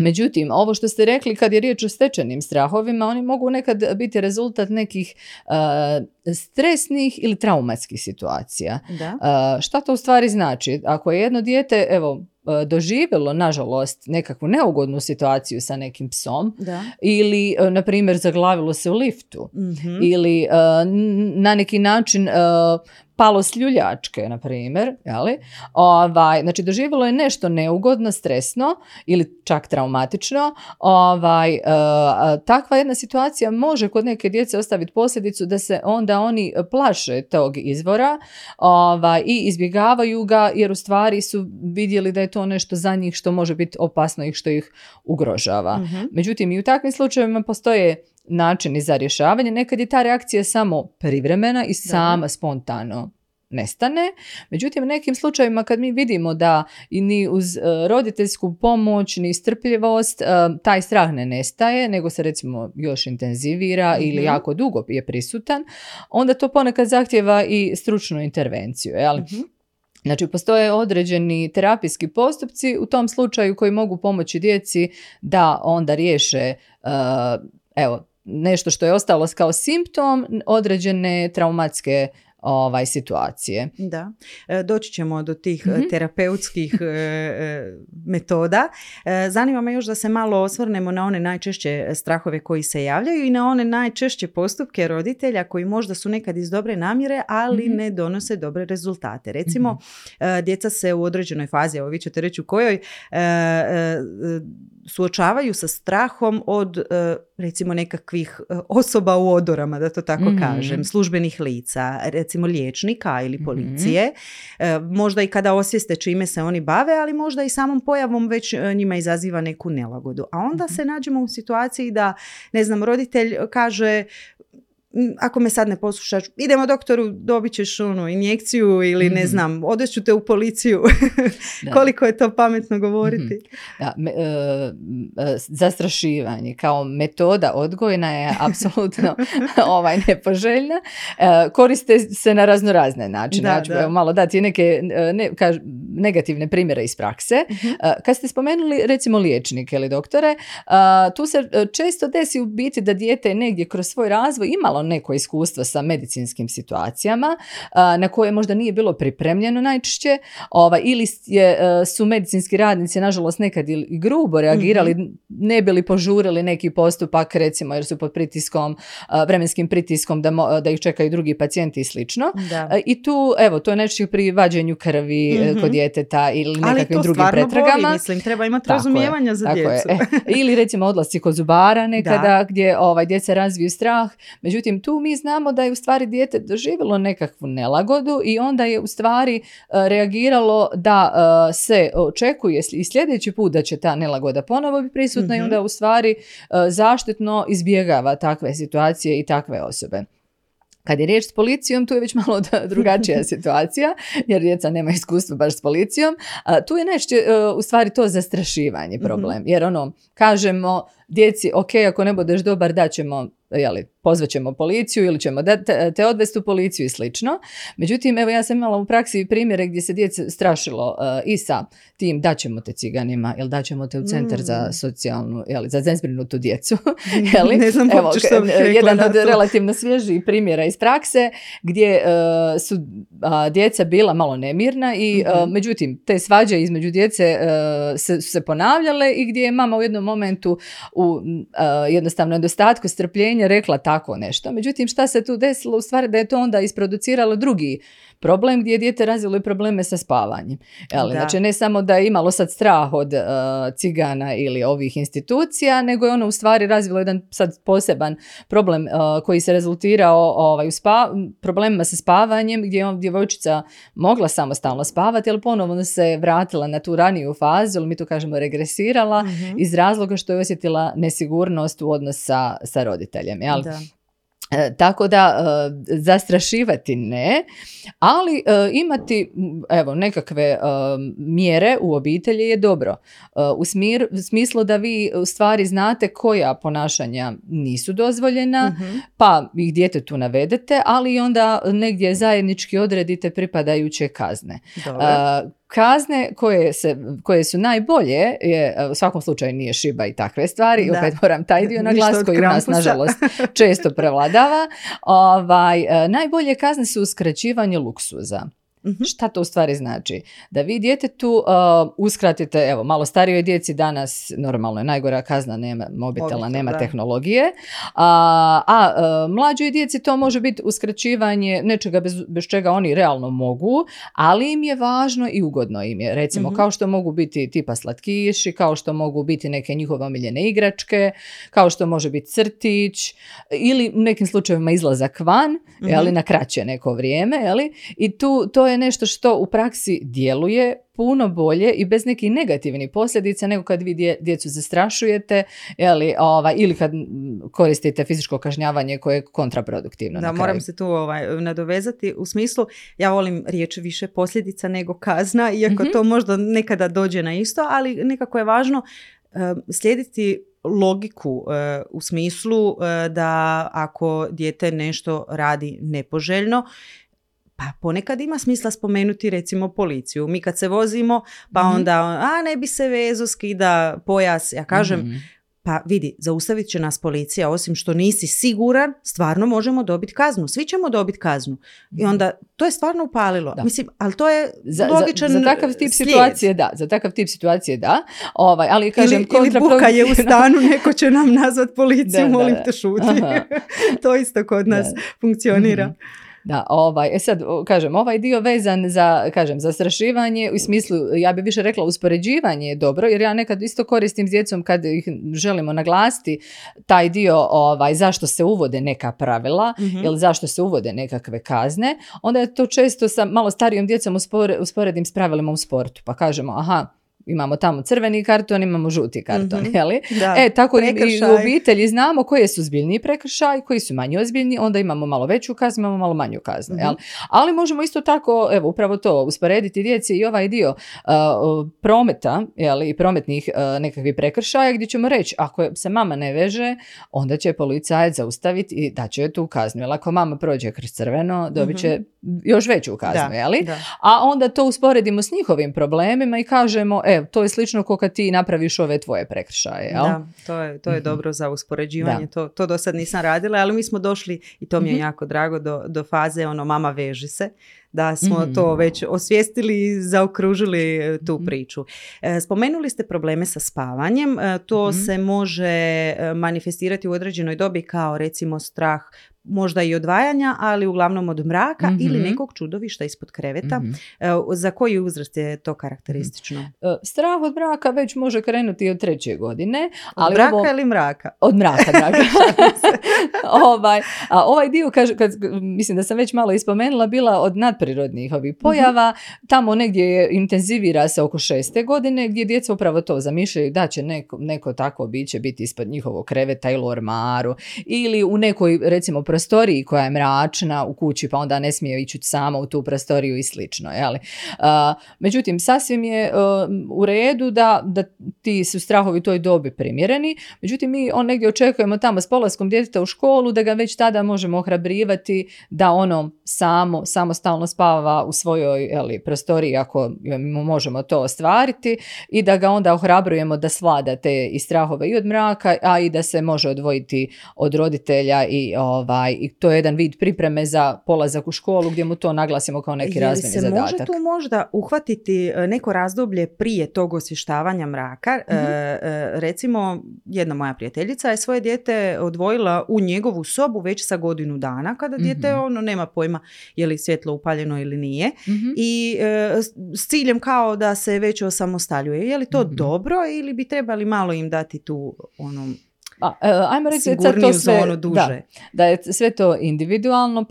Međutim, ovo što ste rekli kad je riječ o stečenim strahovima, oni mogu nekad biti rezultat nekih uh, stresnih ili traumatskih situacija. Da. Uh, šta to u stvari znači? Ako je jedno dijete, evo, doživjelo, nažalost, nekakvu neugodnu situaciju sa nekim psom, da. ili, na primjer, zaglavilo se u liftu, mm-hmm. ili uh, na neki način uh, palo s ljuljačke, na primjer, jeli? Ovaj, znači, doživjelo je nešto neugodno, stresno ili čak traumatično. Ovaj, uh, takva jedna situacija može kod neke djece ostaviti posljedicu da se onda oni plaše tog izvora, ovaj, i izbjegavaju ga, jer u stvari su vidjeli da je to nešto za njih što može biti opasno i što ih ugrožava. Uh-huh. Međutim, i u takvim slučajevima postoje načini za rješavanje. Nekad je ta reakcija samo privremena i sama uh-huh. spontano nestane. Međutim, u nekim slučajevima kad mi vidimo da i ni uz uh, roditeljsku pomoć, ni strpljivost, uh, taj strah ne nestaje, nego se recimo još intenzivira, mm-hmm. ili jako dugo je prisutan, onda to ponekad zahtjeva i stručnu intervenciju. Jel? Uh-huh. Znači, postoje određeni terapijski postupci u tom slučaju koji mogu pomoći djeci da onda riješe uh, evo, nešto što je ostalo kao simptom određene traumatske ovaj, situacije. Da, doći ćemo do tih mm-hmm. terapeutskih metoda. Zanima me još da se malo osvrnemo na one najčešće strahove koji se javljaju i na one najčešće postupke roditelja koji možda su nekad iz dobre namjere, ali mm-hmm. ne donose dobre rezultate. Recimo, mm-hmm. djeca se u određenoj fazi, evo vi ćete reći u kojoj, suočavaju sa strahom od recimo nekakvih osoba u odorama, da to tako mm-hmm. kažem, službenih lica, recimo liječnika ili policije, mm-hmm. možda i kada osvijeste čime se oni bave, ali možda i samom pojavom već njima izaziva neku nelagodu. A onda mm-hmm. se nađemo u situaciji da, ne znam, roditelj kaže, ako me sad ne poslušaš, idemo doktoru, dobit ćeš onu injekciju ili mm-hmm. ne znam, odeću te u policiju. Koliko je to pametno govoriti. Mm-hmm. Da, me, e, zastrašivanje kao metoda odgojna je apsolutno ovaj, nepoželjna. E, koriste se na raznorazne načine. Da, ja ću da. malo dati neke ne, kaž, negativne primjere iz prakse. Mm-hmm. E, kad ste spomenuli recimo liječnike ili doktore, a, tu se često desi u biti da dijete negdje kroz svoj razvoj imalo neko iskustvo sa medicinskim situacijama a, na koje možda nije bilo pripremljeno najčešće, ova, ili je, su medicinski radnici nažalost nekad i grubo reagirali, mm-hmm. ne bili požurili neki postupak recimo jer su pod pritiskom, a, vremenskim pritiskom da, mo, da ih čekaju drugi pacijenti i slično. Da. A, i tu, evo, to je nešto pri vađenju krvi mm-hmm. kod djeteta ili nekakvim drugim pretragama. Ali to mislim, treba imati razumijevanja za djecu. E, ili recimo odlasci kod zubara nekada da. gdje ovaj, djeca razviju strah, međutim Međutim, tu mi znamo da je u stvari dijete doživjelo nekakvu nelagodu i onda je u stvari reagiralo da se očekuje i sljedeći put da će ta nelagoda ponovo biti prisutna mm-hmm. i onda u stvari zaštitno izbjegava takve situacije i takve osobe. Kad je riječ s policijom, tu je već malo drugačija situacija, jer djeca nema iskustva baš s policijom. A, tu je nešto, u stvari, to zastrašivanje problem. Jer ono, kažemo djeci, ok, ako ne budeš dobar, daćemo, jeli, pozvat ćemo policiju ili ćemo da te, te odvesti u policiju i slično. Međutim, evo ja sam imala u praksi primjere gdje se djece strašilo uh, i sa tim da ćemo te ciganima ili da ćemo te u centar mm. za socijalnu, jeli, za zbrinutu djecu. Jeli? Ne znam evo, uopće što bih rekla. Jedan od relativno svježih primjera iz prakse gdje uh, su uh, djeca bila malo nemirna i mm-hmm. uh, međutim, te svađe između djece uh, se, su se ponavljale i gdje je mama u jednom momentu u uh, jednostavno nedostatku strpljenja rekla tako nešto. Međutim, šta se tu desilo? U stvari da je to onda isproduciralo drugi problem gdje je dijete razvilo i probleme sa spavanjem. Jeli, znači, ne samo da je imalo sad strah od uh, cigana ili ovih institucija, nego je ono u stvari razvilo jedan sad poseban problem uh, koji se rezultirao ovaj, u spa- problemima sa spavanjem gdje je djevojčica mogla samostalno spavati, ali ponovno se vratila na tu raniju fazu, ili mi to kažemo regresirala, mm-hmm. iz razloga što je osjetila nesigurnost u odnosu sa, sa roditeljem. Jel? Da. E, tako da e, zastrašivati ne, ali e, imati evo nekakve e, mjere u obitelji je dobro. E, u, smir, u smislu da vi u stvari znate koja ponašanja nisu dozvoljena, mm-hmm. pa ih djetetu navedete, ali onda negdje zajednički odredite pripadajuće kazne. Dobro. Kazne koje, se, koje su najbolje, je, u svakom slučaju nije šiba i takve stvari, da. opet moram taj dio na glas koji u nas nažalost često prevladava, ovaj, najbolje kazne su uskraćivanje luksuza. Mm-hmm. Šta to u stvari znači? Da vi djetetu uh, uskratite, evo, malo starijoj djeci danas, normalno je najgora kazna, nema mobitela, Obito, nema da. tehnologije, a, a, a mlađoj djeci to može biti uskraćivanje nečega bez, bez čega oni realno mogu, ali im je važno i ugodno im je. Recimo, mm-hmm. kao što mogu biti tipa slatkiši, kao što mogu biti neke njihove omiljene igračke, kao što može biti crtić, ili u nekim slučajevima izlazak van, mm-hmm. jeli, na kraće neko vrijeme, jeli, i tu to je nešto što u praksi djeluje puno bolje i bez nekih negativnih posljedica nego kad vi djecu zastrašujete, jeli, ova, ili kad koristite fizičko kažnjavanje koje je kontraproduktivno. Da, moram se tu ovaj, nadovezati u smislu, ja volim riječ više posljedica nego kazna, iako mm-hmm. to možda nekada dođe na isto, ali nekako je važno uh, slijediti logiku e, u smislu uh, da ako dijete nešto radi nepoželjno, pa ponekad ima smisla spomenuti recimo policiju. Mi kad se vozimo, pa onda, a ne bi se vezo, skida pojas, ja kažem, mm-hmm. pa vidi, zaustavit će nas policija, osim što nisi siguran, stvarno možemo dobiti kaznu, svi ćemo dobiti kaznu. I onda, to je stvarno upalilo. Da. Mislim, ali to je za, logičan za, za takav tip slijed. situacije, da, za takav tip situacije, da. Ovaj, ali kažem, ili, ili buka je u stanu, neko će nam nazvat policiju, da, molim da, da. te šuti. To isto kod nas da. funkcionira. Mm-hmm. Da, ovaj, e sad, kažem, ovaj dio vezan za, kažem, zastrašivanje, u smislu, ja bih više rekla uspoređivanje je dobro, jer ja nekad isto koristim s djecom kad ih želimo naglasiti taj dio, ovaj, zašto se uvode neka pravila, mm-hmm. ili zašto se uvode nekakve kazne, onda je to često sa malo starijom djecom uspore, usporedim s pravilima u sportu, pa kažemo, aha, imamo tamo crveni karton, imamo žuti karton, mm-hmm. jeli? Da. E, tako i u obitelji znamo koje su ozbiljniji prekršaj, koji su manje ozbiljni, onda imamo malo veću kaznu, imamo malo manju kaznu, mm-hmm. jel? Ali možemo isto tako, evo, upravo to, usporediti djeci i ovaj dio uh, prometa, jeli, i prometnih uh, nekakvih prekršaja, gdje ćemo reći, ako se mama ne veže, onda će policajac zaustaviti i daće joj tu kaznu, jel? Ako mama prođe kroz crveno, dobit će mm-hmm. još veću kaznu, da, jeli? Da. A onda to usporedimo s njihovim problemima i kažemo, e, to je slično kao kad ti napraviš ove tvoje prekršaje. Jel? Da, to je, to je mm-hmm. dobro za uspoređivanje. To, to do sad nisam radila, ali mi smo došli, i to mi je mm-hmm. jako drago, do, do faze ono mama veži se. Da smo mm-hmm. to već osvijestili i zaokružili tu priču. Spomenuli ste probleme sa spavanjem. To mm-hmm. se može manifestirati u određenoj dobi kao recimo strah, možda i odvajanja, ali uglavnom od mraka mm-hmm. ili nekog čudovišta ispod kreveta. Mm-hmm. Za koji uzrast je to karakteristično? Strah od mraka već može krenuti od treće godine. Ali od mraka ovo... ili mraka? Od mraka, mraka. ovaj, a ovaj dio, kaž, kad, mislim da sam već malo ispomenula, bila od nadprirodnih ovih pojava. Mm-hmm. Tamo negdje je, intenzivira se oko šeste godine, gdje djeca upravo to zamišljaju da će neko, neko tako biće biti ispod njihovog kreveta ili u ormaru ili u nekoj, recimo, prostoriji koja je mračna u kući, pa onda ne smije ići sama u tu prostoriju i slično. Jeli? A, međutim, sasvim je a, u redu da, da ti su strahovi toj dobi primjereni. Međutim, mi on negdje očekujemo tamo s polaskom djeteta u školu da ga već tada možemo ohrabrivati da ono samo, samostalno spava u svojoj, jeli, prostoriji, ako možemo to ostvariti, i da ga onda ohrabrujemo da svlada te i strahove i od mraka, a i da se može odvojiti od roditelja i ovaj, i to je jedan vid pripreme za polazak u školu gdje mu to naglasimo kao neki razvojni zadatak. Jel se može tu možda uhvatiti neko razdoblje prije tog osvještavanja mraka? Mm-hmm. E, recimo, jedna moja prijateljica je svoje dijete odvojila u njegovu sobu već sa godinu dana, kada dijete mm-hmm. ono nema pojma je li svjetlo upaljeno ili nije, mm-hmm. i e, s ciljem kao da se već osamostaljuje. Je li to mm-hmm. dobro ili bi trebali malo im dati tu ono... A, ajmo reći sad to sve, duže. Da, da je sve to individualno,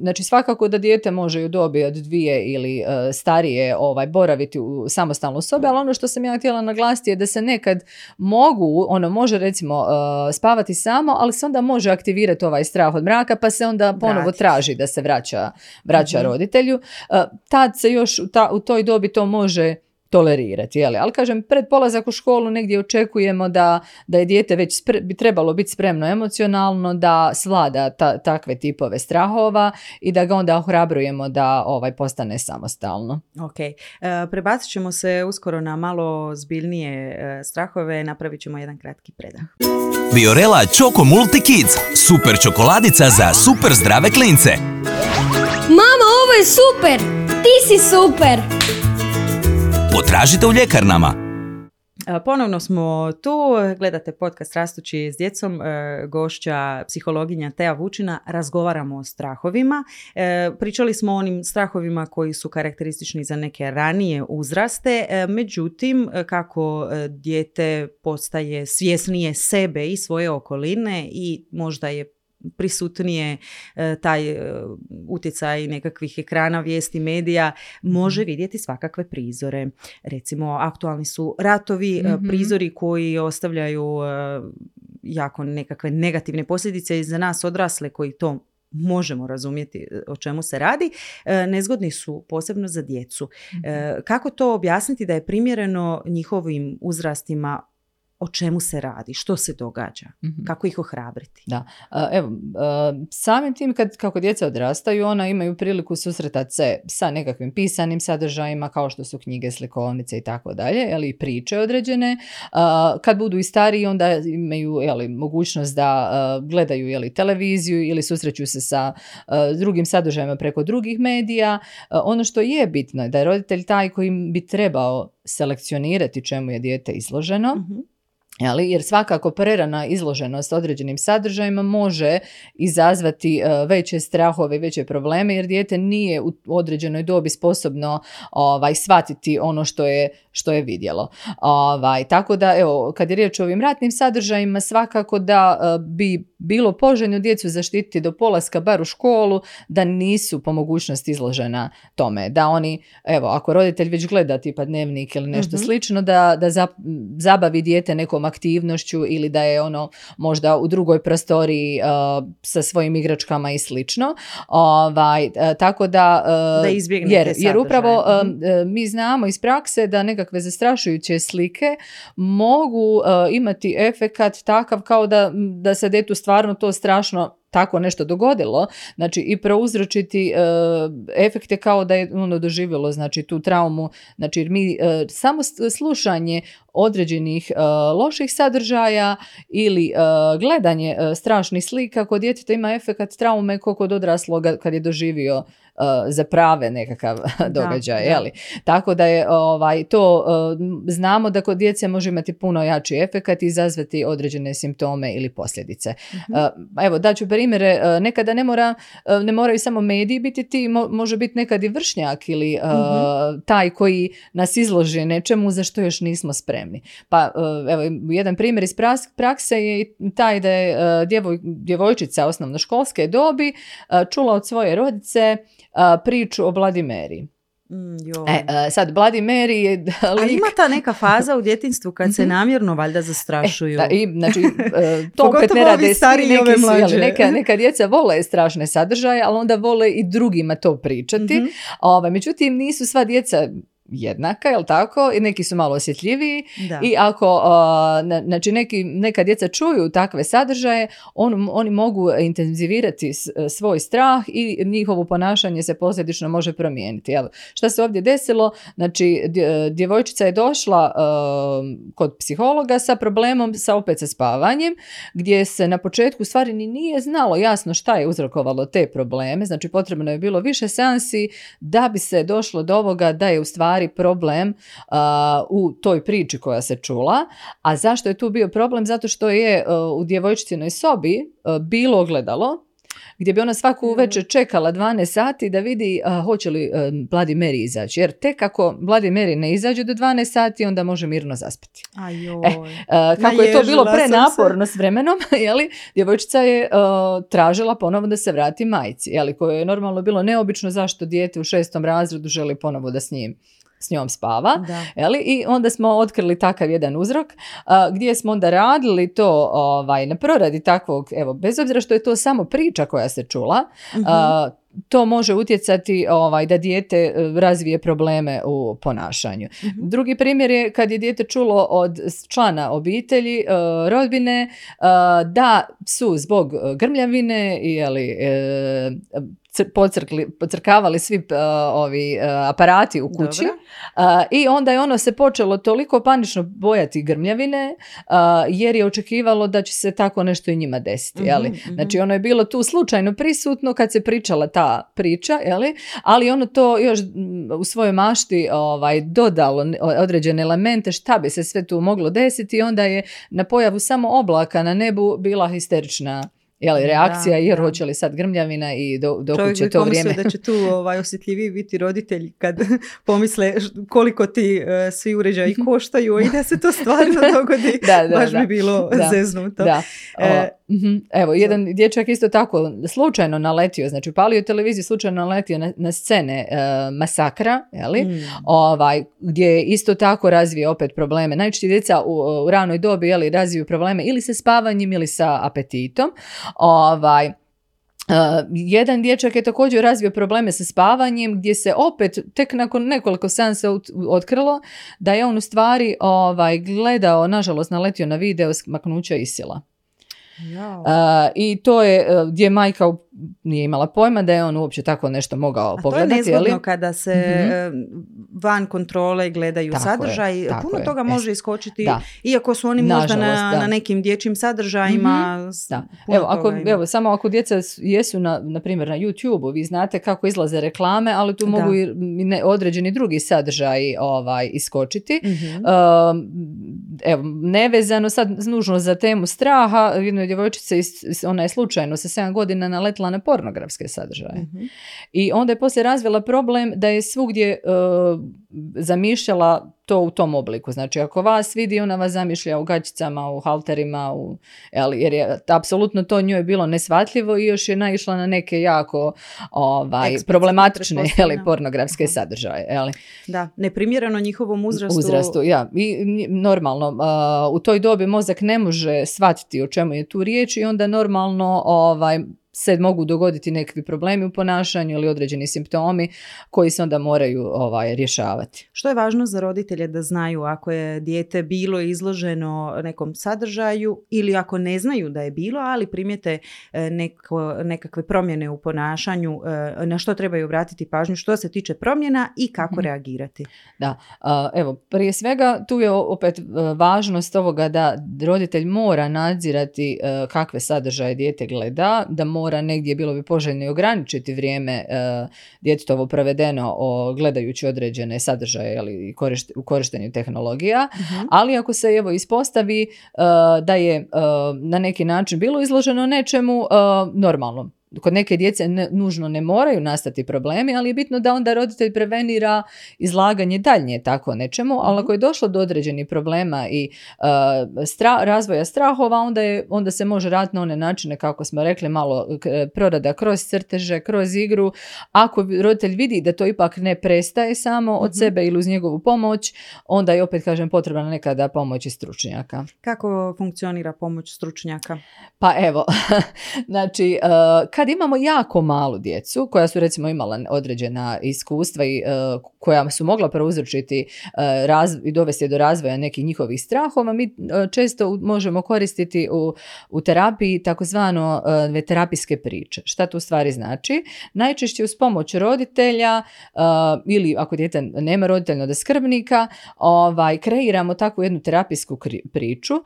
znači svakako da dijete može ju dobi od dvije ili uh, starije ovaj, boraviti u samostalnu sobi, ali ono što sam ja htjela naglasiti je da se nekad mogu, ono može recimo uh, spavati samo, ali se onda može aktivirati ovaj strah od mraka, pa se onda ponovo Vrati. traži da se vraća, vraća mm-hmm. roditelju. Uh, tad se još u, ta, u toj dobi to može tolerirati, jeli? Ali kažem, pred polazak u školu negdje očekujemo da, da je dijete već spre, bi trebalo biti spremno emocionalno da svlada ta, takve tipove strahova i da ga onda ohrabrujemo da ovaj postane samostalno. Ok, e, prebacit ćemo se uskoro na malo zbiljnije e, strahove, napravit ćemo jedan kratki predah. Biorela Choco Multi Kids, super čokoladica za super zdrave klince. Mama, ovo je super, ti si super. Potražite u ljekarnama. Ponovno smo tu, gledate podcast Rastući s djecom, gošća psihologinja Tea Vučina, razgovaramo o strahovima. Pričali smo o onim strahovima koji su karakteristični za neke ranije uzraste, međutim kako dijete postaje svjesnije sebe i svoje okoline i možda je prisutnije e, taj e, utjecaj nekakvih ekrana, vijesti, medija, može vidjeti svakakve prizore. Recimo, aktualni su ratovi, mm-hmm. prizori koji ostavljaju e, jako nekakve negativne posljedice i za nas odrasle koji to možemo razumjeti o čemu se radi, e, nezgodni su posebno za djecu. E, kako to objasniti da je primjereno njihovim uzrastima o čemu se radi, što se događa, mm-hmm. kako ih ohrabriti. Da. Evo, samim tim kad, kako djeca odrastaju, ona imaju priliku susretati se sa nekakvim pisanim sadržajima kao što su knjige, slikovnice i tako dalje, ali priče određene. Kad budu i stariji, onda imaju jeli, mogućnost da gledaju jeli, televiziju ili susreću se sa drugim sadržajima preko drugih medija. Ono što je bitno je da je roditelj taj koji bi trebao selekcionirati čemu je dijete izloženo, mm-hmm. jeli, jer svakako prerana izloženost određenim sadržajima može izazvati uh, veće strahove, veće probleme, jer dijete nije u određenoj dobi sposobno ovaj, shvatiti ono što je, što je vidjelo. Ovaj, tako da, evo, kad je riječ o ovim ratnim sadržajima, svakako da uh, bi bilo poželjno djecu zaštititi do polaska bar u školu, da nisu po mogućnosti izložena tome. Da oni, evo, ako roditelj već gleda tipa dnevnik ili nešto mm-hmm. slično, da, da za, zabavi dijete nekom aktivnošću ili da je ono možda u drugoj prostoriji uh, sa svojim igračkama i slično. Ovaj, uh, tako da... Uh, da izbjegne jer, jer upravo uh, mi znamo iz prakse da nekakve zastrašujuće slike mogu uh, imati efekat takav kao da, da se detu stvarno to strašno tako nešto dogodilo, znači i prouzročiti e, efekte kao da je ono doživjelo znači tu traumu, znači jer mi e, samo slušanje određenih e, loših sadržaja ili e, gledanje e, strašnih slika kod djeteta ima efekat traume kao kod odrasloga kad je doživio za prave nekakav događaj, da, jeli? Da. Tako da je ovaj, to znamo da kod djece može imati puno jači efekat i izazvati određene simptome ili posljedice. Mm-hmm. Evo, daću primjere, nekada ne, mora, ne moraju samo mediji biti ti, može biti nekad i vršnjak ili mm-hmm. taj koji nas izloži nečemu za što još nismo spremni. Pa evo, jedan primjer iz prakse je taj da je djevoj, djevojčica osnovnoškolske dobi čula od svoje rodice priču o Bloody Mary. Mm, e, sad, Bloody Mary je lik... Ali ima ta neka faza u djetinjstvu kad se namjerno valjda zastrašuju. E, ta, i, znači, to opet ne rade svi, neki su, jeli, neka, neka djeca vole strašne sadržaje, ali onda vole i drugima to pričati. Mm-hmm. Ove, međutim, nisu sva djeca jednaka, jel tako? I neki su malo osjetljiviji da. I ako uh, znači neki, neka djeca čuju takve sadržaje, on, oni mogu intenzivirati s, svoj strah i njihovo ponašanje se posljedično može promijeniti. Jel? Šta se ovdje desilo? Znači djevojčica je došla uh, kod psihologa sa problemom sa opet sa spavanjem, gdje se na početku stvari ni nije znalo jasno šta je uzrokovalo te probleme, znači potrebno je bilo više seansi da bi se došlo do ovoga da je u stvari problem uh, u toj priči koja se čula. A zašto je tu bio problem? Zato što je uh, u djevojčicinoj sobi uh, bilo ogledalo gdje bi ona svaku večer čekala dvanaest sati da vidi uh, hoće li uh, Bloody Mary izaći. Jer tek ako Bloody Mary ne izađe do dvanaest sati, onda može mirno zaspati. Ajoj. E, uh, kako je to bilo prenaporno s vremenom, jeli, djevojčica je uh, tražila ponovo da se vrati majci, jeli, koje je normalno bilo neobično zašto dijete u šestom razredu želi ponovo da s njim s njom spava, jeli? I onda smo otkrili takav jedan uzrok a, gdje smo onda radili to ovaj, na proradi takvog, evo, bez obzira što je to samo priča koja se čula, mm-hmm. a, to može utjecati ovaj, da dijete razvije probleme u ponašanju. Mm-hmm. Drugi primjer je kad je dijete čulo od člana obitelji, uh, rodbine, uh, da su zbog grmljavine ili uh, pocrkli, pocrkavali svi uh, ovi uh, aparati u kući uh, i onda je ono se počelo toliko panično bojati grmljavine uh, jer je očekivalo da će se tako nešto i njima desiti. Mm-hmm, jeli? Mm-hmm. Znači ono je bilo tu slučajno prisutno kad se pričala ta priča, jeli? Ali ono to još u svojoj mašti ovaj, dodalo određene elemente šta bi se sve tu moglo desiti i onda je na pojavu samo oblaka na nebu bila histerična jeli, reakcija da, jer da. Hoće li sad grmljavina i do, dok čovjek će to vrijeme. Da će tu ovaj, osjetljiviji biti roditelj kad pomisle koliko ti uh, svi uređaji koštaju i da se to stvarno dogodi. Da, da, baš da, bi bilo da, zeznuto. Da. O, Uh-huh. Evo, jedan dječak isto tako slučajno naletio, znači upalio televiziju, slučajno naletio na, na scene e, masakra, jeli? Mm. Ovaj, gdje je isto tako razvio opet probleme. Najčešće djeca u, u ranoj dobi jeli, razviju probleme ili sa spavanjem ili sa apetitom. Ovaj, Uh, jedan dječak je također razvio probleme sa spavanjem, gdje se opet tek nakon nekoliko seansa ut- otkrilo da je on u stvari ovaj, gledao, nažalost naletio na video maknuća Isila. Wow. Uh, I to je uh, gdje majka u, nije imala pojma da je on uopće tako nešto mogao pogledati. A to je nezgodno kada se mm-hmm. van kontrole gledaju tako sadržaj. Je, puno je. toga yes. može iskočiti, da. iako su oni možda nažalost, na, na nekim dječjim sadržajima. Mm-hmm. S, da. Evo, ako, evo, samo ako djeca jesu na, na primjer na YouTubeu, vi znate kako izlaze reklame, ali tu mogu da. i ne, određeni drugi sadržaji ovaj, iskočiti. Mm-hmm. Uh, evo, nevezano sad nužno za temu straha, jedno djevojčica, ona je slučajno sa sedam godina naletila na pornografske sadržaje. Mm-hmm. I onda je poslije razvila problem da je svugdje e, zamišljala to u tom obliku. Znači, ako vas vidi, ona vas zamišlja u gaćicama, u halterima, u, jer je apsolutno to njoj je bilo neshvatljivo i još je naišla na neke jako ovaj, Eksplicit, problematične jeli, pornografske Aha. sadržaje. Jeli. Da, neprimjereno njihovom uzrastu. Uzrastu, ja. I normalno, a, u toj dobi mozak ne može shvatiti o čemu je tu riječ i onda normalno ovaj, se mogu dogoditi neki problemi u ponašanju ili određeni simptomi koji se onda moraju ovaj, rješavati. Što je važno za roditelje da znaju ako je dijete bilo izloženo nekom sadržaju ili ako ne znaju da je bilo, ali primijete neko, nekakve promjene u ponašanju, na što trebaju obratiti pažnju, što se tiče promjena i kako mm-hmm. reagirati. Da, evo, prije svega tu je opet važnost ovoga da roditelj mora nadzirati kakve sadržaje dijete gleda, da mora mora negdje bilo bi poželjno i ograničiti vrijeme e, djetetovo provedeno o, gledajući određene sadržaje ali korišt, u korištenju tehnologija, uh-huh. ali ako se evo ispostavi e, da je e, na neki način bilo izloženo nečemu e, normalno. Kod neke djece ne, nužno ne moraju nastati problemi, ali je bitno da onda roditelj prevenira izlaganje daljnje tako nečemu, ali ako je došlo do određenih problema i uh, stra, razvoja strahova, onda, je, onda se može raditi na one načine, kako smo rekli, malo k- prorada kroz crteže, kroz igru. Ako roditelj vidi da to ipak ne prestaje samo od mm-hmm. sebe ili uz njegovu pomoć, onda je opet, kažem, potrebna nekada pomoć i stručnjaka. Kako funkcionira pomoć stručnjaka? Pa evo, znači, uh, kad imamo jako malu djecu koja su recimo imala određena iskustva i uh, koja su mogla prouzročiti uh, raz- i dovesti do razvoja nekih njihovih strahova, mi uh, često u, možemo koristiti u, u terapiji takozvano uh, terapijske priče. Šta to u stvari znači? Najčešće uz pomoć roditelja uh, ili ako dijete nema roditeljnog skrbnika, ovaj, kreiramo takvu jednu terapijsku kri- priču uh,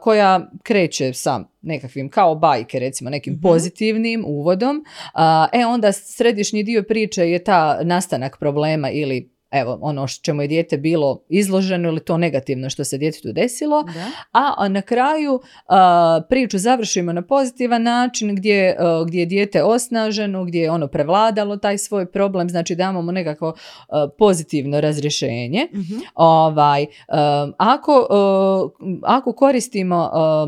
koja kreće sa nekakvim kao bajke, recimo nekim mm-hmm. pozitivnim uvodom. A, e onda središnji dio priče je ta nastanak problema ili evo ono čemu je dijete bilo izloženo ili to negativno što se djetetu desilo. Da. A na kraju a, priču završimo na pozitivan način gdje, a, gdje je dijete osnaženo, gdje je ono prevladalo taj svoj problem, znači damo mu nekako a, pozitivno razrješenje. Mm-hmm. Ovaj, a, ako, a, ako koristimo a,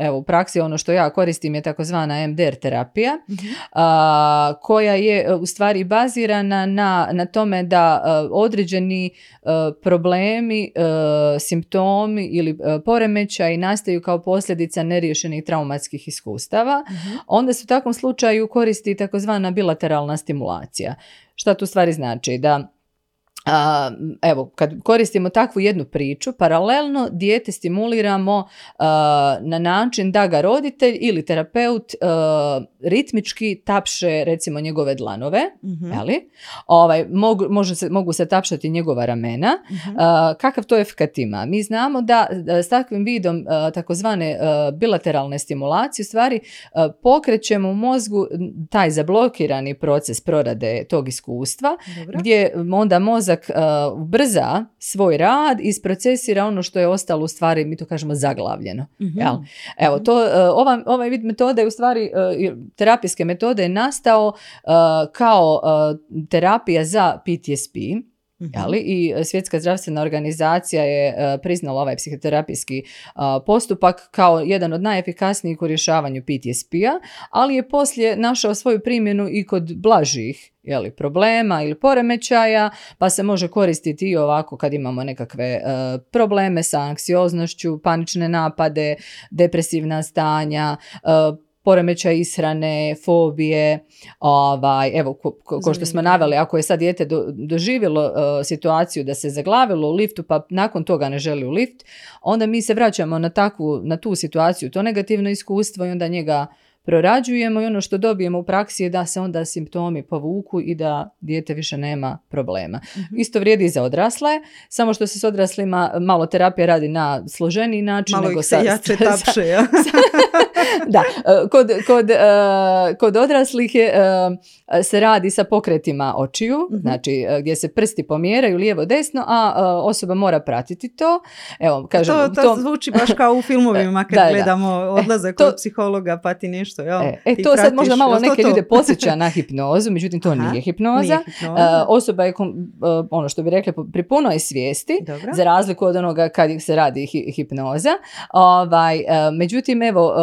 evo u praksi ono što ja koristim je takozvana E M D R terapija mm-hmm. a, koja je u stvari bazirana na, na tome da a, određeni uh, problemi, uh, simptomi ili uh, poremećaji nastaju kao posljedica neriješenih traumatskih iskustava, uh-huh. onda se u takvom slučaju koristi takozvana bilateralna stimulacija. Šta to u stvari znači? Da A, evo, kad koristimo takvu jednu priču, paralelno dijete stimuliramo a, na način da ga roditelj ili terapeut a, ritmički tapše recimo njegove dlanove, mm-hmm. ali, ovaj, mogu, može se, mogu se tapšati njegova ramena. Mm-hmm. A, kakav to efekt ima? Mi znamo da s takvim vidom a, takozvane a, bilateralne stimulacije u stvari a, pokrećemo u mozgu taj zablokirani proces prorade tog iskustva. Dobro. Gdje onda mozak ubrza svoj rad i isprocesira ono što je ostalo u stvari, mi to kažemo, zaglavljeno. Mm-hmm. Jel? Evo, to, ova, ovaj vid metode je u stvari, terapijske metode je nastao kao terapija za P T S D. Jeli? I Svjetska zdravstvena organizacija je uh, priznala ovaj psihoterapijski uh, postupak kao jedan od najefikasnijih u rješavanju P T S D-a, ali je poslije našao svoju primjenu i kod blažih jeli, problema ili poremećaja, pa se može koristiti i ovako kad imamo nekakve uh, probleme sa anksioznošću, panične napade, depresivna stanja, uh, poremećaj ishrane, fobije, ovaj, evo, ko, ko što smo naveli, ako je sad dijete do, doživjelo uh, situaciju da se zaglavilo u liftu, pa nakon toga ne želi u lift, onda mi se vraćamo na, takvu, na tu situaciju, to negativno iskustvo i onda njega prorađujemo i ono što dobijemo u praksi je da se onda simptomi povuku i da dijete više nema problema. Mm-hmm. Isto vrijedi i za odrasle, samo što se s odraslima malo terapija radi na složeniji način. Malo nego ih se jače tapše, ja. Da, kod, kod, kod odraslih je, se radi sa pokretima očiju, mm-hmm. znači gdje se prsti pomjeraju lijevo desno, a osoba mora pratiti to. Evo, kažem, to, to tom... zvuči baš kao u filmovima kad da, gledamo odlazak kod to... psihologa pa ti nešto. Jo, e, e, to pratiš, sad možda malo neke to? ljude podsjeća na hipnozu, međutim to Aha, nije hipnoza. Nije hipnoza. Uh, osoba je, uh, ono što bi rekli, pripuno je svijesti, Dobro. za razliku od onoga kad se radi hi- hipnoza. Ovaj, uh, međutim, evo, uh,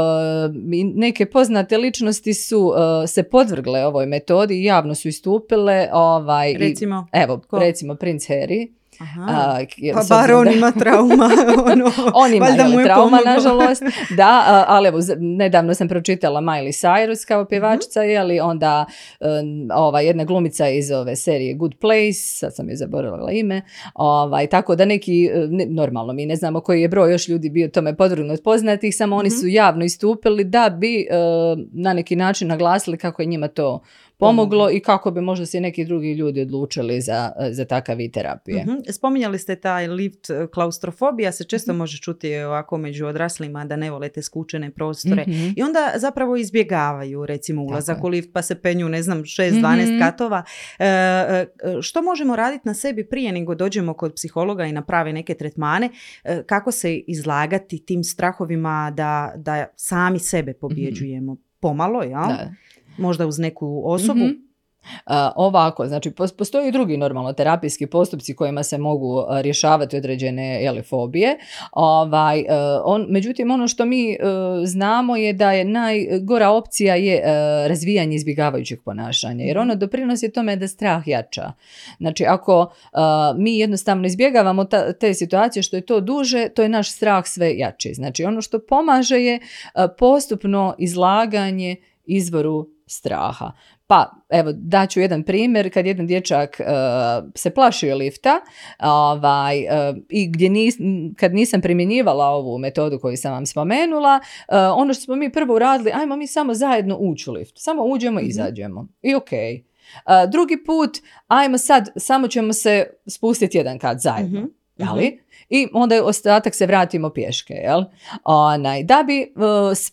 neke poznate ličnosti su uh, se podvrgle ovoj metodi i javno su istupile. Ovaj, recimo? I, evo, ko? recimo princ Harry. Aha. A, pa bar on ima trauma. Ono, on ima je trauma, nažalost. Da, a, ali evo, nedavno sam pročitala Miley Cyrus kao pjevačica, mm-hmm. je li onda um, ova, jedna glumica iz ove serije Good Place, sad sam joj zaboravila ime, ovaj, tako da neki, ne, normalno mi ne znamo koji je broj još ljudi bio tome podvrgnut poznatih, samo oni mm-hmm. su javno istupili da bi um, na neki način naglasili kako je njima to pomoglo i kako bi možda se neki drugi ljudi odlučili za, za takav vid terapije. Mm-hmm. Spominjali ste taj lift, klaustrofobija se često mm-hmm. može čuti ovako među odraslima da ne volete skučene prostore mm-hmm. i onda zapravo izbjegavaju recimo ulazak Tako. u lift pa se penju ne znam šest dvanaest mm-hmm. katova. E, što možemo raditi na sebi prije nego dođemo kod psihologa i naprave neke tretmane? E, kako se izlagati tim strahovima da, da sami sebe pobjeđujemo? Mm-hmm. Pomalo, ja? Da. Možda uz neku osobu? Mm-hmm. Uh, ovako, znači postoji i drugi normalno terapijski postupci kojima se mogu uh, rješavati određene jeli, fobije. Ovaj, uh, on, međutim, ono što mi uh, znamo je da je najgora opcija je uh, razvijanje izbjegavajućeg ponašanja, jer ono doprinosi tome da strah jača. Znači, ako uh, mi jednostavno izbjegavamo ta, te situacije što je to duže, to je naš strah sve jači. Znači, ono što pomaže je uh, postupno izlaganje izvoru straha. Pa, evo, daću jedan primjer, kad jedan dječak uh, se plašio lifta ovaj, uh, i gdje nis, kad nisam primjenjivala ovu metodu koju sam vam spomenula, uh, ono što smo mi prvo uradili, ajmo mi samo zajedno ući u lift, samo uđemo i izađemo i okej. Okay. Uh, drugi put, ajmo sad, samo ćemo se spustiti jedan kat zajedno. Mm-hmm. Jeli? I onda ostatak se vratimo pješke, jel? Onaj, da bi uh,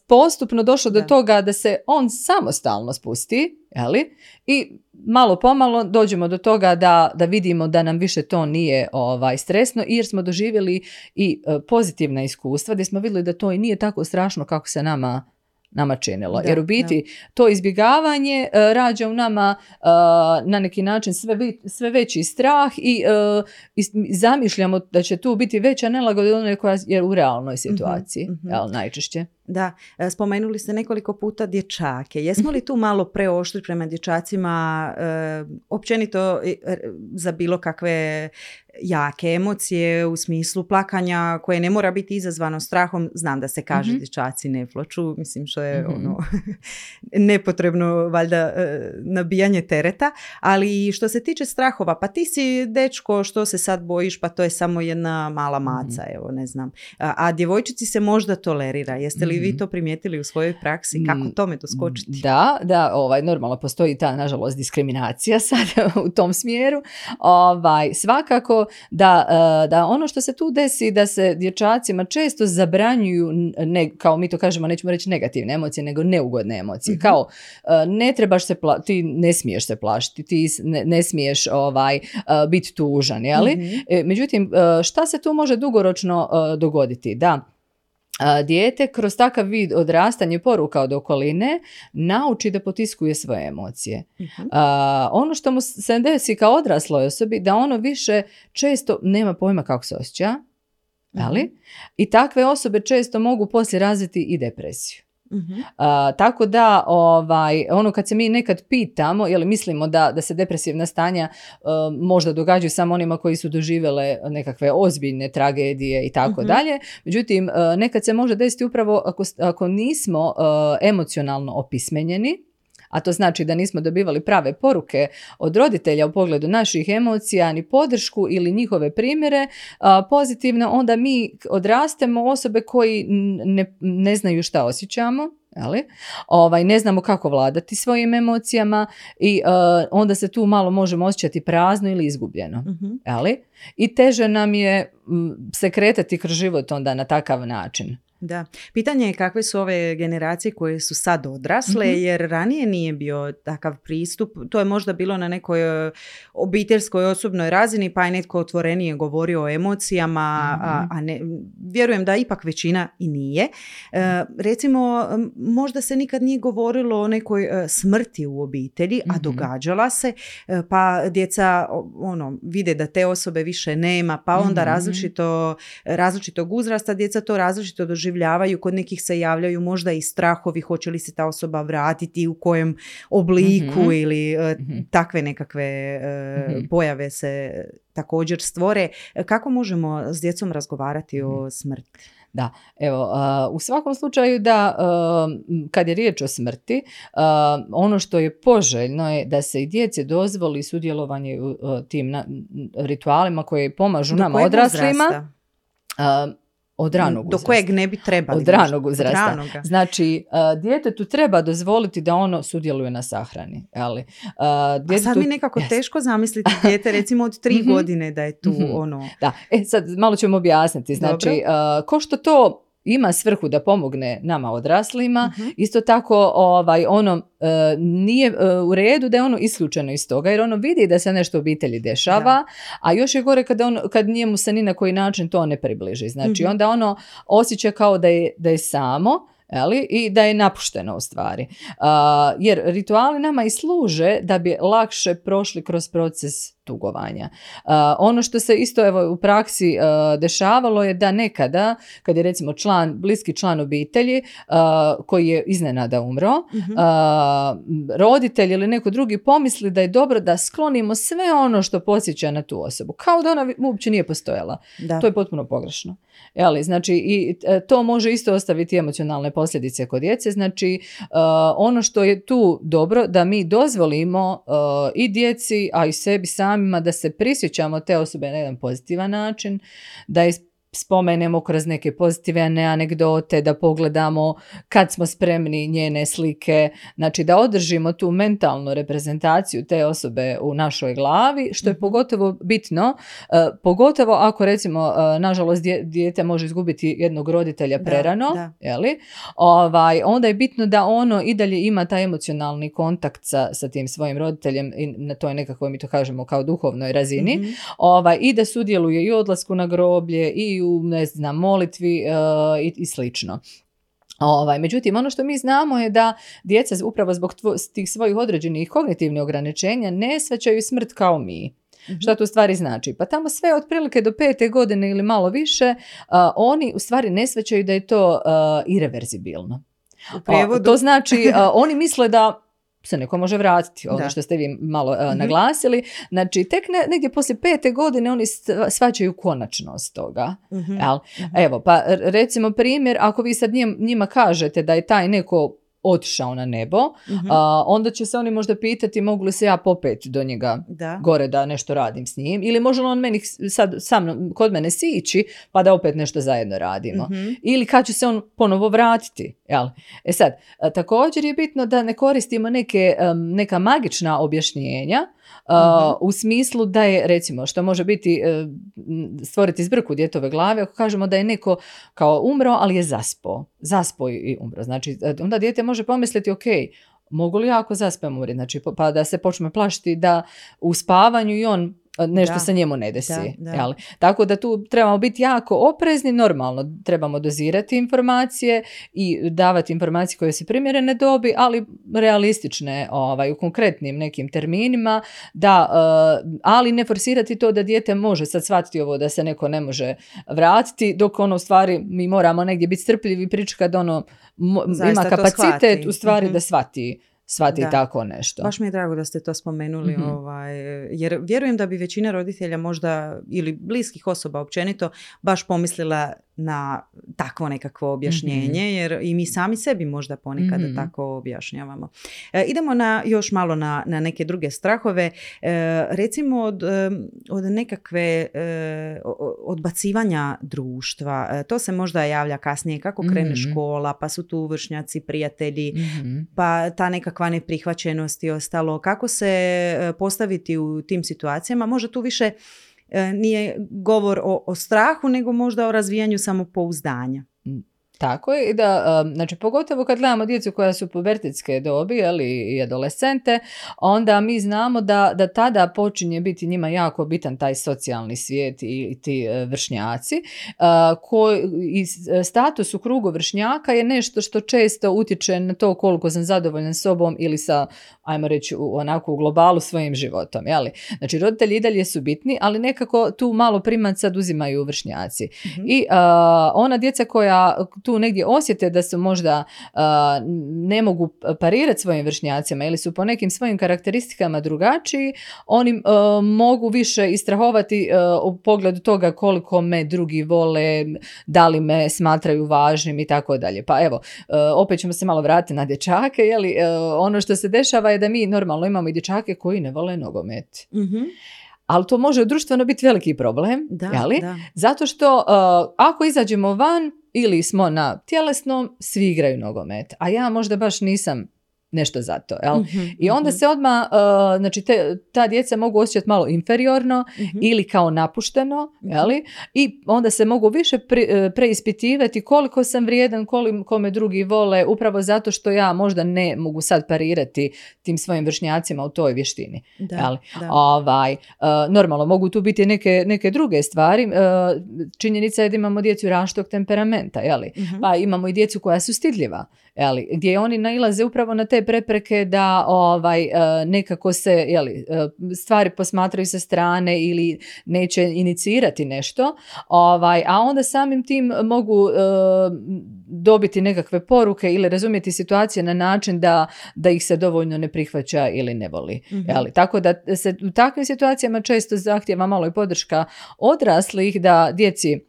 postupno došlo do toga da se on samostalno spusti, jeli? I malo pomalo dođemo do toga da, da vidimo da nam više to nije ovaj, stresno, jer smo doživjeli i uh, pozitivna iskustva gdje smo vidjeli da to i nije tako strašno kako se nama nama činilo. Da, jer u biti da. to izbjegavanje uh, rađa u nama uh, na neki način sve, ve- sve veći strah i, uh, i zamišljamo da će tu biti veća nelagoda od one koja je u realnoj situaciji, mm-hmm. jel, najčešće. Da, spomenuli ste nekoliko puta dječake. Jesmo li tu malo preoštri prema dječacima e, općenito za bilo kakve jake emocije u smislu plakanja koje ne mora biti izazvano strahom? Znam da se kaže mm-hmm. dječaci ne plaču, mislim što je mm-hmm. ono nepotrebno valjda nabijanje tereta, ali što se tiče strahova, pa ti si dečko, što se sad bojiš, pa to je samo jedna mala maca, mm-hmm. evo ne znam. A, a djevojčici se možda tolerira, jeste li vi to primijetili u svojoj praksi? Kako tome doskočiti? Da, da, ovaj, normalno postoji ta, nažalost, diskriminacija sad u tom smjeru. Ovaj, svakako da, da ono što se tu desi, da se dječacima često zabranjuju, ne, kao mi to kažemo, nećemo reći negativne emocije, nego neugodne emocije. Mm-hmm. Kao, ne trebaš se, pla- ti ne smiješ se plašiti, ti ne, ne smiješ ovaj, biti tužan, jeli? Mm-hmm. Međutim, šta se tu može dugoročno dogoditi? Da, dijete kroz takav vid odrastanja i poruka od okoline nauči da potiskuje svoje emocije. Uh-huh. A, ono što mu se desi kao odrasloj osobi, da ono više često nema pojma kako se osjeća, ali? Uh-huh. I takve osobe često mogu poslije razviti i depresiju. Uh-huh. Uh, tako da ovaj, ono kad se mi nekad pitamo ili mislimo da, da se depresivna stanja uh, možda događaju samo onima koji su doživjele nekakve ozbiljne tragedije i tako uh-huh. dalje, međutim uh, nekad se može desiti upravo ako, ako nismo uh, emocionalno opismenjeni, a to znači da nismo dobivali prave poruke od roditelja u pogledu naših emocija, ni podršku ili njihove primjere pozitivno, onda mi odrastemo osobe koji ne, ne znaju šta osjećamo, ali, ovaj, ne znamo kako vladati svojim emocijama i uh, onda se tu malo možemo osjećati prazno ili izgubljeno. Mm-hmm. Ali, i teže nam je m, se kretati kroz život onda na takav način. Da. Pitanje je kakve su ove generacije koje su sad odrasle, mm-hmm. jer ranije nije bio takav pristup. To je možda bilo na nekoj obiteljskoj osobnoj razini, pa je netko otvorenije govorio o emocijama, mm-hmm. a, a ne, vjerujem da ipak većina i nije. E, recimo, možda se nikad nije govorilo o nekoj smrti u obitelji, mm-hmm. a događala se, pa djeca ono, vide da te osobe više nema, pa onda mm-hmm. različito, različitog uzrasta djeca to različito doživljavaju. Kod nekih se javljaju možda i strahovi hoće li se ta osoba vratiti u kojem obliku mm-hmm. ili e, mm-hmm. takve nekakve e, mm-hmm. pojave se također stvore. Kako možemo s djecom razgovarati mm-hmm. o smrti? Da, evo, uh, u svakom slučaju da uh, kad je riječ o smrti, uh, ono što je poželjno je da se i djeci dozvoli sudjelovanje u uh, tim na, ritualima koje pomažu do nama odraslima. Od ranog uzrasta. Do kojeg ne bi trebali. Od ranog uzrasta. Od ranoga. Znači, uh, djetetu treba dozvoliti da ono sudjeluje na sahrani. Ali, uh, djetetu... A sad mi nekako yes. teško zamisliti dijete, recimo od tri mm-hmm. godine da je tu mm-hmm. ono... Da, e sad malo ćemo objasniti. Znači, uh, ko što to ima svrhu da pomogne nama odraslima, mm-hmm. isto tako ovaj, ono e, nije e, u redu da je ono isključeno iz toga, jer ono vidi da se nešto u obitelji dešava, da. A još je gore kad, on, kad njemu se ni na koji način to ne približi. Znači mm-hmm. onda ono osjeća kao da je, da je samo, ali, i da je napušteno u stvari. A, jer rituali nama i služe da bi lakše prošli kroz proces tugovanja. Uh, ono što se isto evo, u praksi uh, dešavalo je da nekada, kad je recimo član, bliski član obitelji uh, koji je iznenada umro, mm-hmm. uh, roditelj ili neko drugi pomisli da je dobro da sklonimo sve ono što podsjeća na tu osobu. Kao da ona uopće nije postojala. Da. To je potpuno pogrešno. Jeli, znači, i to može isto ostaviti emocionalne posljedice kod djece. Znači, uh, ono što je tu dobro da mi dozvolimo uh, i djeci, a i sebi sami da se prisjećamo te osobe na jedan pozitivan način, da je spomenemo kroz neke pozitivne anegdote, da pogledamo kad smo spremni njene slike, znači da održimo tu mentalnu reprezentaciju te osobe u našoj glavi, što je pogotovo bitno, uh, pogotovo ako recimo, uh, nažalost, dijete može izgubiti jednog roditelja prerano, da, da. Jeli? Ovaj, onda je bitno da ono i dalje ima taj emocionalni kontakt sa, sa tim svojim roditeljem, i na toj nekakvoj, mi to kažemo, kao duhovnoj razini, mm-hmm. ovaj, i da sudjeluje i u odlasku na groblje, i u, ne znam, molitvi uh, i, i slično. Ovaj, međutim, ono što mi znamo je da djeca upravo zbog tvo- tih svojih određenih kognitivnih ograničenja ne shvaćaju smrt kao mi. Mm-hmm. Šta to u stvari znači? Pa tamo sve otprilike do pete godine ili malo više, uh, oni u stvari ne shvaćaju da je to uh, irreverzibilno. U prijevodu. Uh, to znači, uh, oni misle da se neko može vratiti, ono da. Što ste vi malo uh, naglasili. Znači, tek ne, negdje poslije pete godine oni shvaćaju konačnost toga. Mm-hmm. Jel? Mm-hmm. Evo, pa recimo primjer, ako vi sad njim, njima kažete da je taj neko otišao na nebo, mm-hmm. a, onda će se oni možda pitati mogu li se ja popet do njega da. Gore da nešto radim s njim, ili može li on meni sad sam kod mene sići pa da opet nešto zajedno radimo, mm-hmm. ili kad će se on ponovo vratiti, jel? E sad, a, također je bitno da ne koristimo neke, a, neka magična objašnjenja, Uh-huh. Uh, u smislu da je, recimo, što može biti uh, stvoriti zbrku djetove glave, ako kažemo da je neko kao umro, ali je zaspao. Zaspao i umro. Znači, onda dijete može pomisliti, ok, mogu li ja ako zaspem umriti? Znači, pa da se počne plašiti da u spavanju i on nešto da. se njemu ne desi. Da, da. Jel? Tako da tu trebamo biti jako oprezni, normalno trebamo dozirati informacije i davati informacije koje se primjerene dobi, ali realistične ovaj, u konkretnim nekim terminima, da, ali ne forsirati to da dijete može sad shvatiti ovo da se neko ne može vratiti, dok ono u stvari mi moramo negdje biti strpljivi i pričekati da ono zaista ima kapacitet u stvari mm-hmm. da shvati. Shvati da. Tako nešto. Baš mi je drago da ste to spomenuli, mm-hmm. ovaj, jer vjerujem da bi većina roditelja možda ili bliskih osoba općenito baš pomislila na takvo nekakvo objašnjenje, mm-hmm. jer i mi sami sebi možda ponekad mm-hmm. tako objašnjavamo. E, idemo na, još malo na, na neke druge strahove. E, recimo od, od nekakve e, odbacivanja društva. E, to se možda javlja kasnije kako krene mm-hmm. škola, pa su tu vršnjaci, prijatelji, mm-hmm. pa ta nekakva neprihvaćenost i ostalo. Kako se postaviti u tim situacijama? Možda tu više nije govor o, o strahu, nego možda o razvijanju samopouzdanja. Tako je, da, znači pogotovo kad gledamo djecu koja su pubertetske dobi ali i adolescente, onda mi znamo da, da tada počinje biti njima jako bitan taj socijalni svijet i, i ti vršnjaci. A, koj, i status u krugu vršnjaka je nešto što često utječe na to koliko sam zadovoljan sobom ili sa, ajmo reći, u, onako u globalu svojim životom. Jeli? Znači roditelji i dalje su bitni, ali nekako tu malo primat sad uzimaju vršnjaci. Mm-hmm. I a, ona djeca koja tu negdje osjete da su možda a, ne mogu parirati svojim vršnjacima ili su po nekim svojim karakteristikama drugačiji, oni a, mogu više istrahovati a, u pogledu toga koliko me drugi vole, da li me smatraju važnim i tako dalje. Pa evo, a, opet ćemo se malo vratiti na dječake, jeli, a, ono što se dešava je da mi normalno imamo i dječake koji ne vole nogomet. Mhm. Ali to može društveno biti veliki problem, da, jeli? Da. Zato što uh, ako izađemo van ili smo na tjelesnom, svi igraju nogomet, a ja možda baš nisam nešto za to. Jel? Mm-hmm, I onda mm-hmm. se odmah, uh, znači te, ta djeca mogu osjećati malo inferiorno mm-hmm. ili kao napušteno, mm-hmm. jeli? I onda se mogu više pre, preispitivati koliko sam vrijedan, koliko me drugi vole, upravo zato što ja možda ne mogu sad parirati tim svojim vršnjacima u toj vještini. Da, jeli? Da. Ovaj, uh, normalno, mogu tu biti neke, neke druge stvari. Uh, činjenica je da imamo djecu različitog temperamenta, jeli? Mm-hmm. Pa imamo i djecu koja su stidljiva, jeli? Gdje oni nailaze upravo na te prepreke da ovaj, nekako se jeli, stvari posmatraju sa strane ili neće inicirati nešto, ovaj, a onda samim tim mogu eh, dobiti nekakve poruke ili razumjeti situacije na način da, da ih se dovoljno ne prihvaća ili ne voli. Mm-hmm. Tako da se u takvim situacijama često zahtijeva malo i podrška odraslih da djeci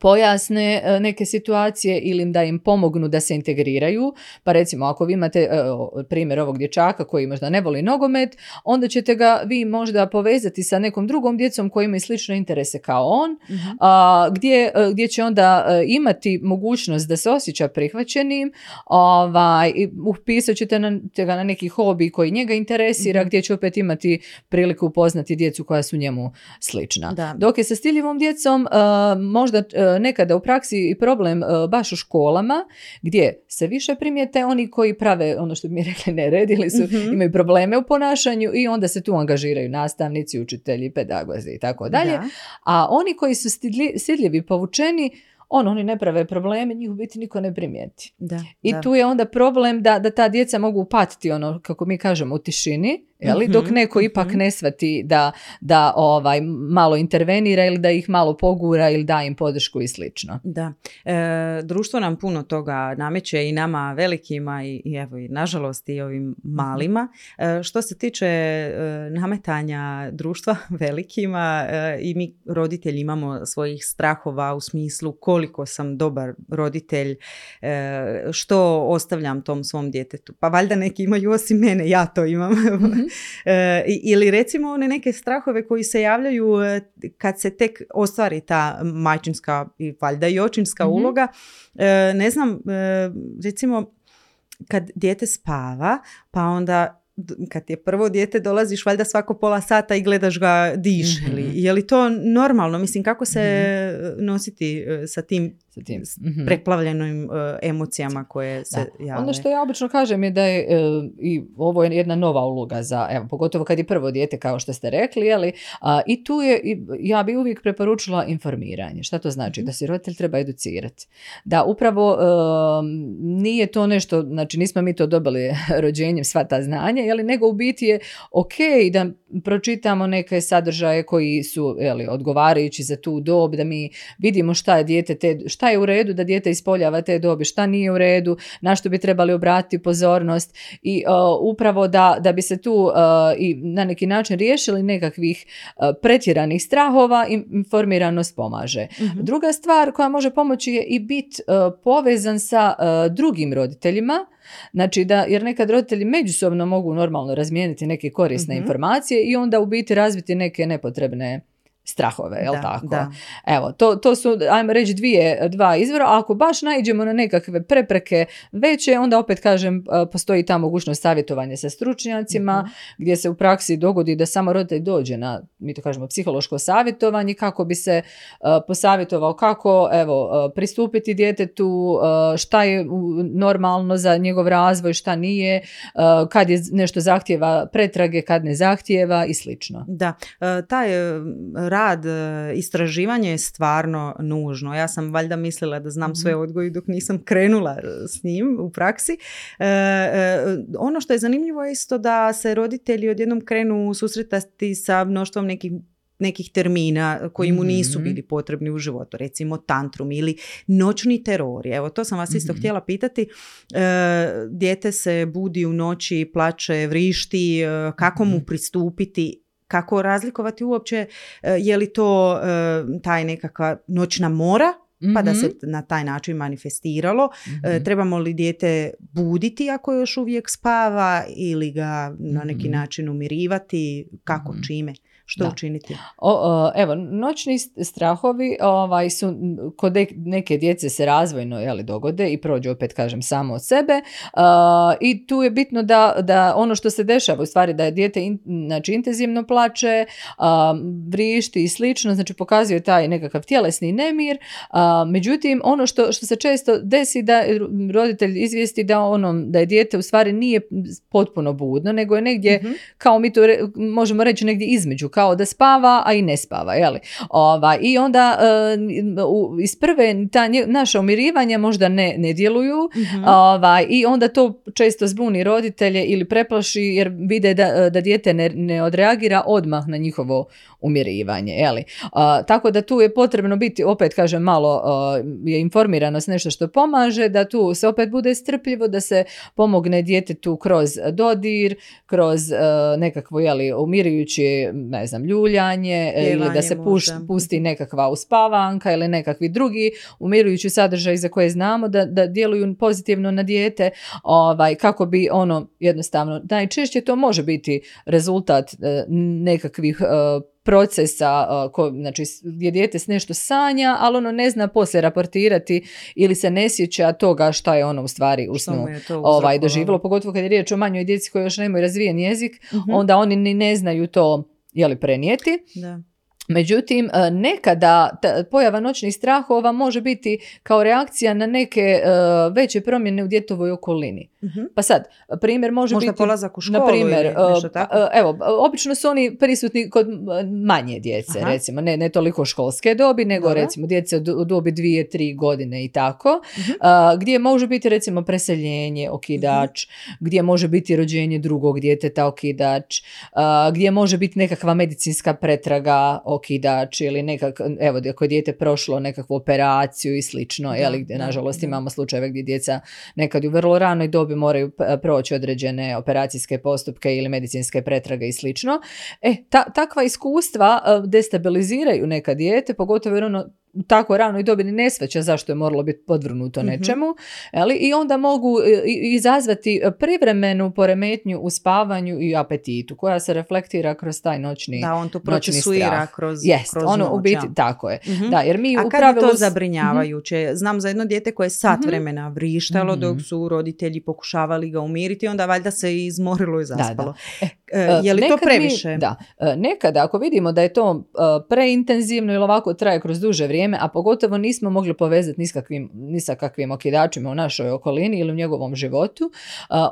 pojasne neke situacije ili da im pomognu da se integriraju. Pa recimo ako vi imate uh, primjer ovog dječaka koji možda ne voli nogomet, onda ćete ga vi možda povezati sa nekom drugom djecom koji imaju slične interese kao on, mm-hmm. uh, gdje, uh, gdje će onda uh, imati mogućnost da se osjeća prihvaćenim. Ovaj, upisat ćete na, ga na neki hobi koji njega interesira, mm-hmm. gdje će opet imati priliku upoznati djecu koja su njemu slična. Da. Dok je sa stiljivom djecom uh, možda nekada u praksi i problem baš u školama gdje se više primijete oni koji prave ono što bi mi rekli nered ili su, mm-hmm. imaju probleme u ponašanju i onda se tu angažiraju nastavnici, učitelji, pedagozi i tako dalje. A oni koji su stidljivi, stidljivi povučeni, on, oni ne prave probleme, njih u biti niko ne primijeti. Da, I da. tu je onda problem da, da ta djeca mogu patiti, ono, kako mi kažemo, u tišini, jeli, mm-hmm. dok neko ipak mm-hmm. ne shvati da, da ovaj, malo intervenira ili da ih malo pogura ili da im podršku i slično. Da. E, društvo nam puno toga nameće i nama velikima i, i evo i nažalost i ovim malima. E, što se tiče e, nametanja društva velikima e, i mi roditelji imamo svojih strahova u smislu koliko sam dobar roditelj, e, što ostavljam tom svom djetetu. Pa valjda neki imaju osim mene, ja to imam. Mm-hmm. E, ili recimo one neke strahove koji se javljaju kad se tek ostvari ta majčinska i valjda i očinska mm-hmm. uloga. E, ne znam, e, recimo kad dijete spava, pa onda kad je prvo dijete dolaziš valjda svako pola sata i gledaš ga diš. Mm-hmm. Ili, je li to normalno? Mislim, kako se mm-hmm. nositi sa tim, sa tim. Mm-hmm. preplavljenim uh, emocijama koje se da. jave? Ono što ja obično kažem je da je uh, i ovo je jedna nova uloga za, evo, pogotovo kad je prvo dijete kao što ste rekli, jeli, a, i tu je, i, ja bi uvijek preporučila informiranje. Šta to znači? Mm-hmm. Da se roditelj treba educirati. Da upravo uh, nije to nešto, znači nismo mi to dobili rođenjem sva ta znanja, jeli, nego u biti je ok da pročitamo neke sadržaje koji su, jeli, odgovarajući za tu dob, da mi vidimo šta je dijete te, šta je u redu da dijete ispoljava te dobi, šta nije u redu, na što bi trebali obratiti pozornost i uh, upravo da, da bi se tu uh, i na neki način riješili nekakvih uh, pretjeranih strahova, informiranost pomaže. Mm-hmm. Druga stvar koja može pomoći je i biti uh, povezan sa uh, drugim roditeljima. Znači da, jer nekad roditelji međusobno mogu normalno razmijeniti neke korisne mm-hmm. informacije i onda u biti razviti neke nepotrebne strahove, jel da, tako? Da. Evo, to, to su, ajmo reći, dvije, dva izvora. A ako baš naiđemo na nekakve prepreke veće, onda opet kažem, postoji ta mogućnost savjetovanja sa stručnjacima, mm-hmm. gdje se u praksi dogodi da samo roditelj dođe na, mi to kažemo, psihološko savjetovanje, kako bi se uh, posavjetovao kako, evo, uh, pristupiti djetetu, uh, šta je normalno za njegov razvoj, šta nije, uh, kad je nešto zahtjeva pretrage, kad ne zahtjeva i slično. Da, uh, taj uh, rad, istraživanje je stvarno nužno. Ja sam valjda mislila da znam sve odgoji dok nisam krenula s njim u praksi. E, e, ono što je zanimljivo je isto da se roditelji odjednom krenu susretati sa mnoštvom nekih nekih termina koji mu nisu bili potrebni u životu, recimo tantrum ili noćni terori. Evo, to sam vas isto mm-hmm. htjela pitati. E, dijete se budi u noći, plače, vrišti, kako mu pristupiti? Kako razlikovati uopće, je li to taj nekakva noćna mora, mm-hmm. pa da se na taj način manifestiralo, mm-hmm. trebamo li dijete buditi ako još uvijek spava ili ga na neki mm-hmm. način umirivati, kako, mm-hmm. čime? Što da. učiniti? O, o, evo, noćni strahovi ovaj, su, kod neke djece se razvojno, jeli, dogode i prođu, opet kažem, samo od sebe. A, i tu je bitno da, da ono što se dešava, u stvari da je dijete in, znači, intenzivno plače, a, vrišti i slično, znači pokazuje taj nekakav tjelesni nemir. A, međutim, ono što, što se često desi da roditelj izvijesti da, onom, da je dijete u stvari nije potpuno budno, nego je negdje, mm-hmm. kao mi to re, možemo reći, negdje između, kao da spava, a i ne spava, jeli? Ova, i onda uh, iz prve ta nje, naša umirivanja možda ne, ne djeluju, mm-hmm. ova, i onda to često zbuni roditelje ili preplaši jer vide da, da dijete ne, ne odreagira odmah na njihovo umirivanje, jeli? Uh, tako da tu je potrebno biti, opet kažem, malo uh, je informiranost nešto što pomaže, da tu se opet bude strpljivo, da se pomogne djetetu kroz dodir, kroz uh, nekakvo, jeli, umirujući, ne znam, ljuljanje, Ljelanje ili da se puš, pusti nekakva uspavanka ili nekakvi drugi umirujući sadržaj za koje znamo da, da djeluju pozitivno na dijete, ovaj, kako bi ono jednostavno, najčešće to može biti rezultat eh, nekakvih eh, procesa, ko, znači gdje dijete s nešto sanja, ali ono ne zna poslije raportirati ili se ne sjeća toga šta je ono u stvari u snu ovaj, doživjelo, pogotovo kad je riječ o manjoj djeci koji još nemaju razvijen jezik, mm-hmm. onda oni ni ne znaju to, jeli, prenijeti. Da. Međutim, nekada pojava noćnih strahova može biti kao reakcija na neke uh, veće promjene u djetovoj okolini. Mm-hmm. Pa sad, primjer može možda biti... Možda polazak u školu primjer, ili nešto tako? Uh, evo, obično su oni prisutni kod manje djece, aha. recimo, ne, ne toliko školske dobi, nego Dora. recimo djece u dobi dvije, tri godine i tako, mm-hmm. uh, gdje može biti recimo preseljenje, okidač, mm-hmm. gdje može biti rođenje drugog djeteta, okidač, uh, gdje može biti nekakva medicinska pretraga, okidač ili nekak, evo, ako je dijete prošlo nekakvu operaciju i slično, jeli, gdje, nažalost, da, da. imamo slučajeve gdje djeca nekad u vrlo ranoj dobi moraju proći određene operacijske postupke ili medicinske pretrage i slično. E, ta, takva iskustva destabiliziraju neka dijete, pogotovo jer ono tako ranoj dobi ne sveće zašto je moralo biti podvrnuto nečemu, mm-hmm. ali, i onda mogu izazvati privremenu poremetnju u spavanju i apetitu koja se reflektira kroz taj noćni strah. Da, on tu procesuira kroz, yes, kroz ono, noć. U biti, ja. Tako je. Mm-hmm. Da, jer mi a kad je to s... zabrinjavajuće? Mm-hmm. Znam za jedno dijete koje je sat mm-hmm. vremena vrištalo mm-hmm. dok su roditelji pokušavali ga umiriti, onda valjda se izmorilo i zaspalo. Da, da. E, je li to previše? Mi, da, nekada ako vidimo da je to preintenzivno ili ovako traje kroz duže vrijeme, a pogotovo nismo mogli povezati ni s kakvim, ni sa kakvim okidačima u našoj okolini ili u njegovom životu,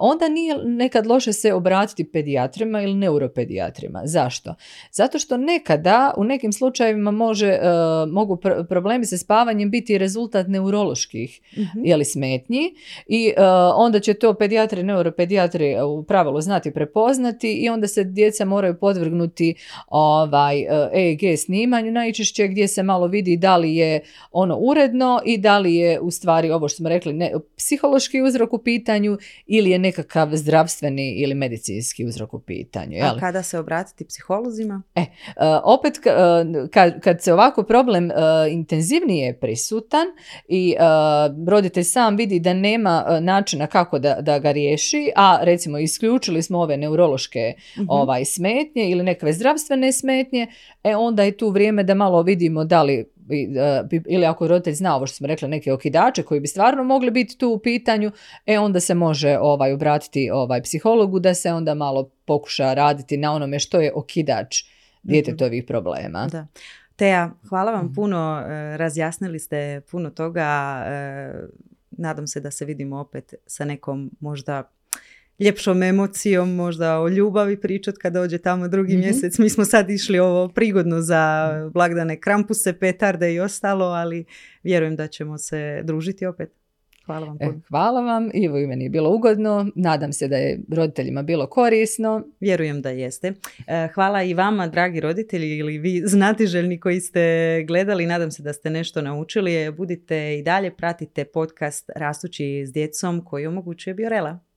onda nije nekad loše se obratiti pedijatrima ili neuropedijatrima. Zašto? Zato što nekada u nekim slučajevima može, mogu pr- problemi sa spavanjem biti rezultat neuroloških mm-hmm. jeli, smetnji, i onda će to pedijatri, neuropedijatri u pravilu znati prepoznati, i onda se djeca moraju podvrgnuti ovaj, E E G snimanju najčešće, gdje se malo vidi da li je ono uredno i da li je u stvari ovo što smo rekli ne, psihološki uzrok u pitanju ili je nekakav zdravstveni ili medicinski uzrok u pitanju. Jel? A kada se obratiti psiholozima? E, opet kad, kad se ovako problem intenzivnije je prisutan i roditelj sam vidi da nema načina kako da, da ga riješi, a recimo isključili smo ove neurološke mm-hmm. ovaj, smetnje ili nekakve zdravstvene smetnje, e onda je tu vrijeme da malo vidimo da li ili ako roditelj zna ovo što smo rekli neke okidače koji bi stvarno mogli biti tu u pitanju, e onda se može ovaj, obratiti ovaj, psihologu da se onda malo pokuša raditi na onome što je okidač djetetovih problema. Da. Tea, hvala vam puno, razjasnili ste puno toga, nadam se da se vidimo opet sa nekom možda ljepšom emocijom, možda o ljubavi pričat kad dođe tamo drugi mm-hmm. mjesec. Mi smo sad išli ovo prigodno za blagdane Krampuse, petarde i ostalo, ali vjerujem da ćemo se družiti opet. Hvala vam. E, hvala vam, i meni je bilo ugodno. Nadam se da je roditeljima bilo korisno. Vjerujem da jeste. E, hvala i vama, dragi roditelji, ili vi znatiželjni koji ste gledali. Nadam se da ste nešto naučili. Budite i dalje, pratite podcast Rastući s djecom koji omogućuje Biorela.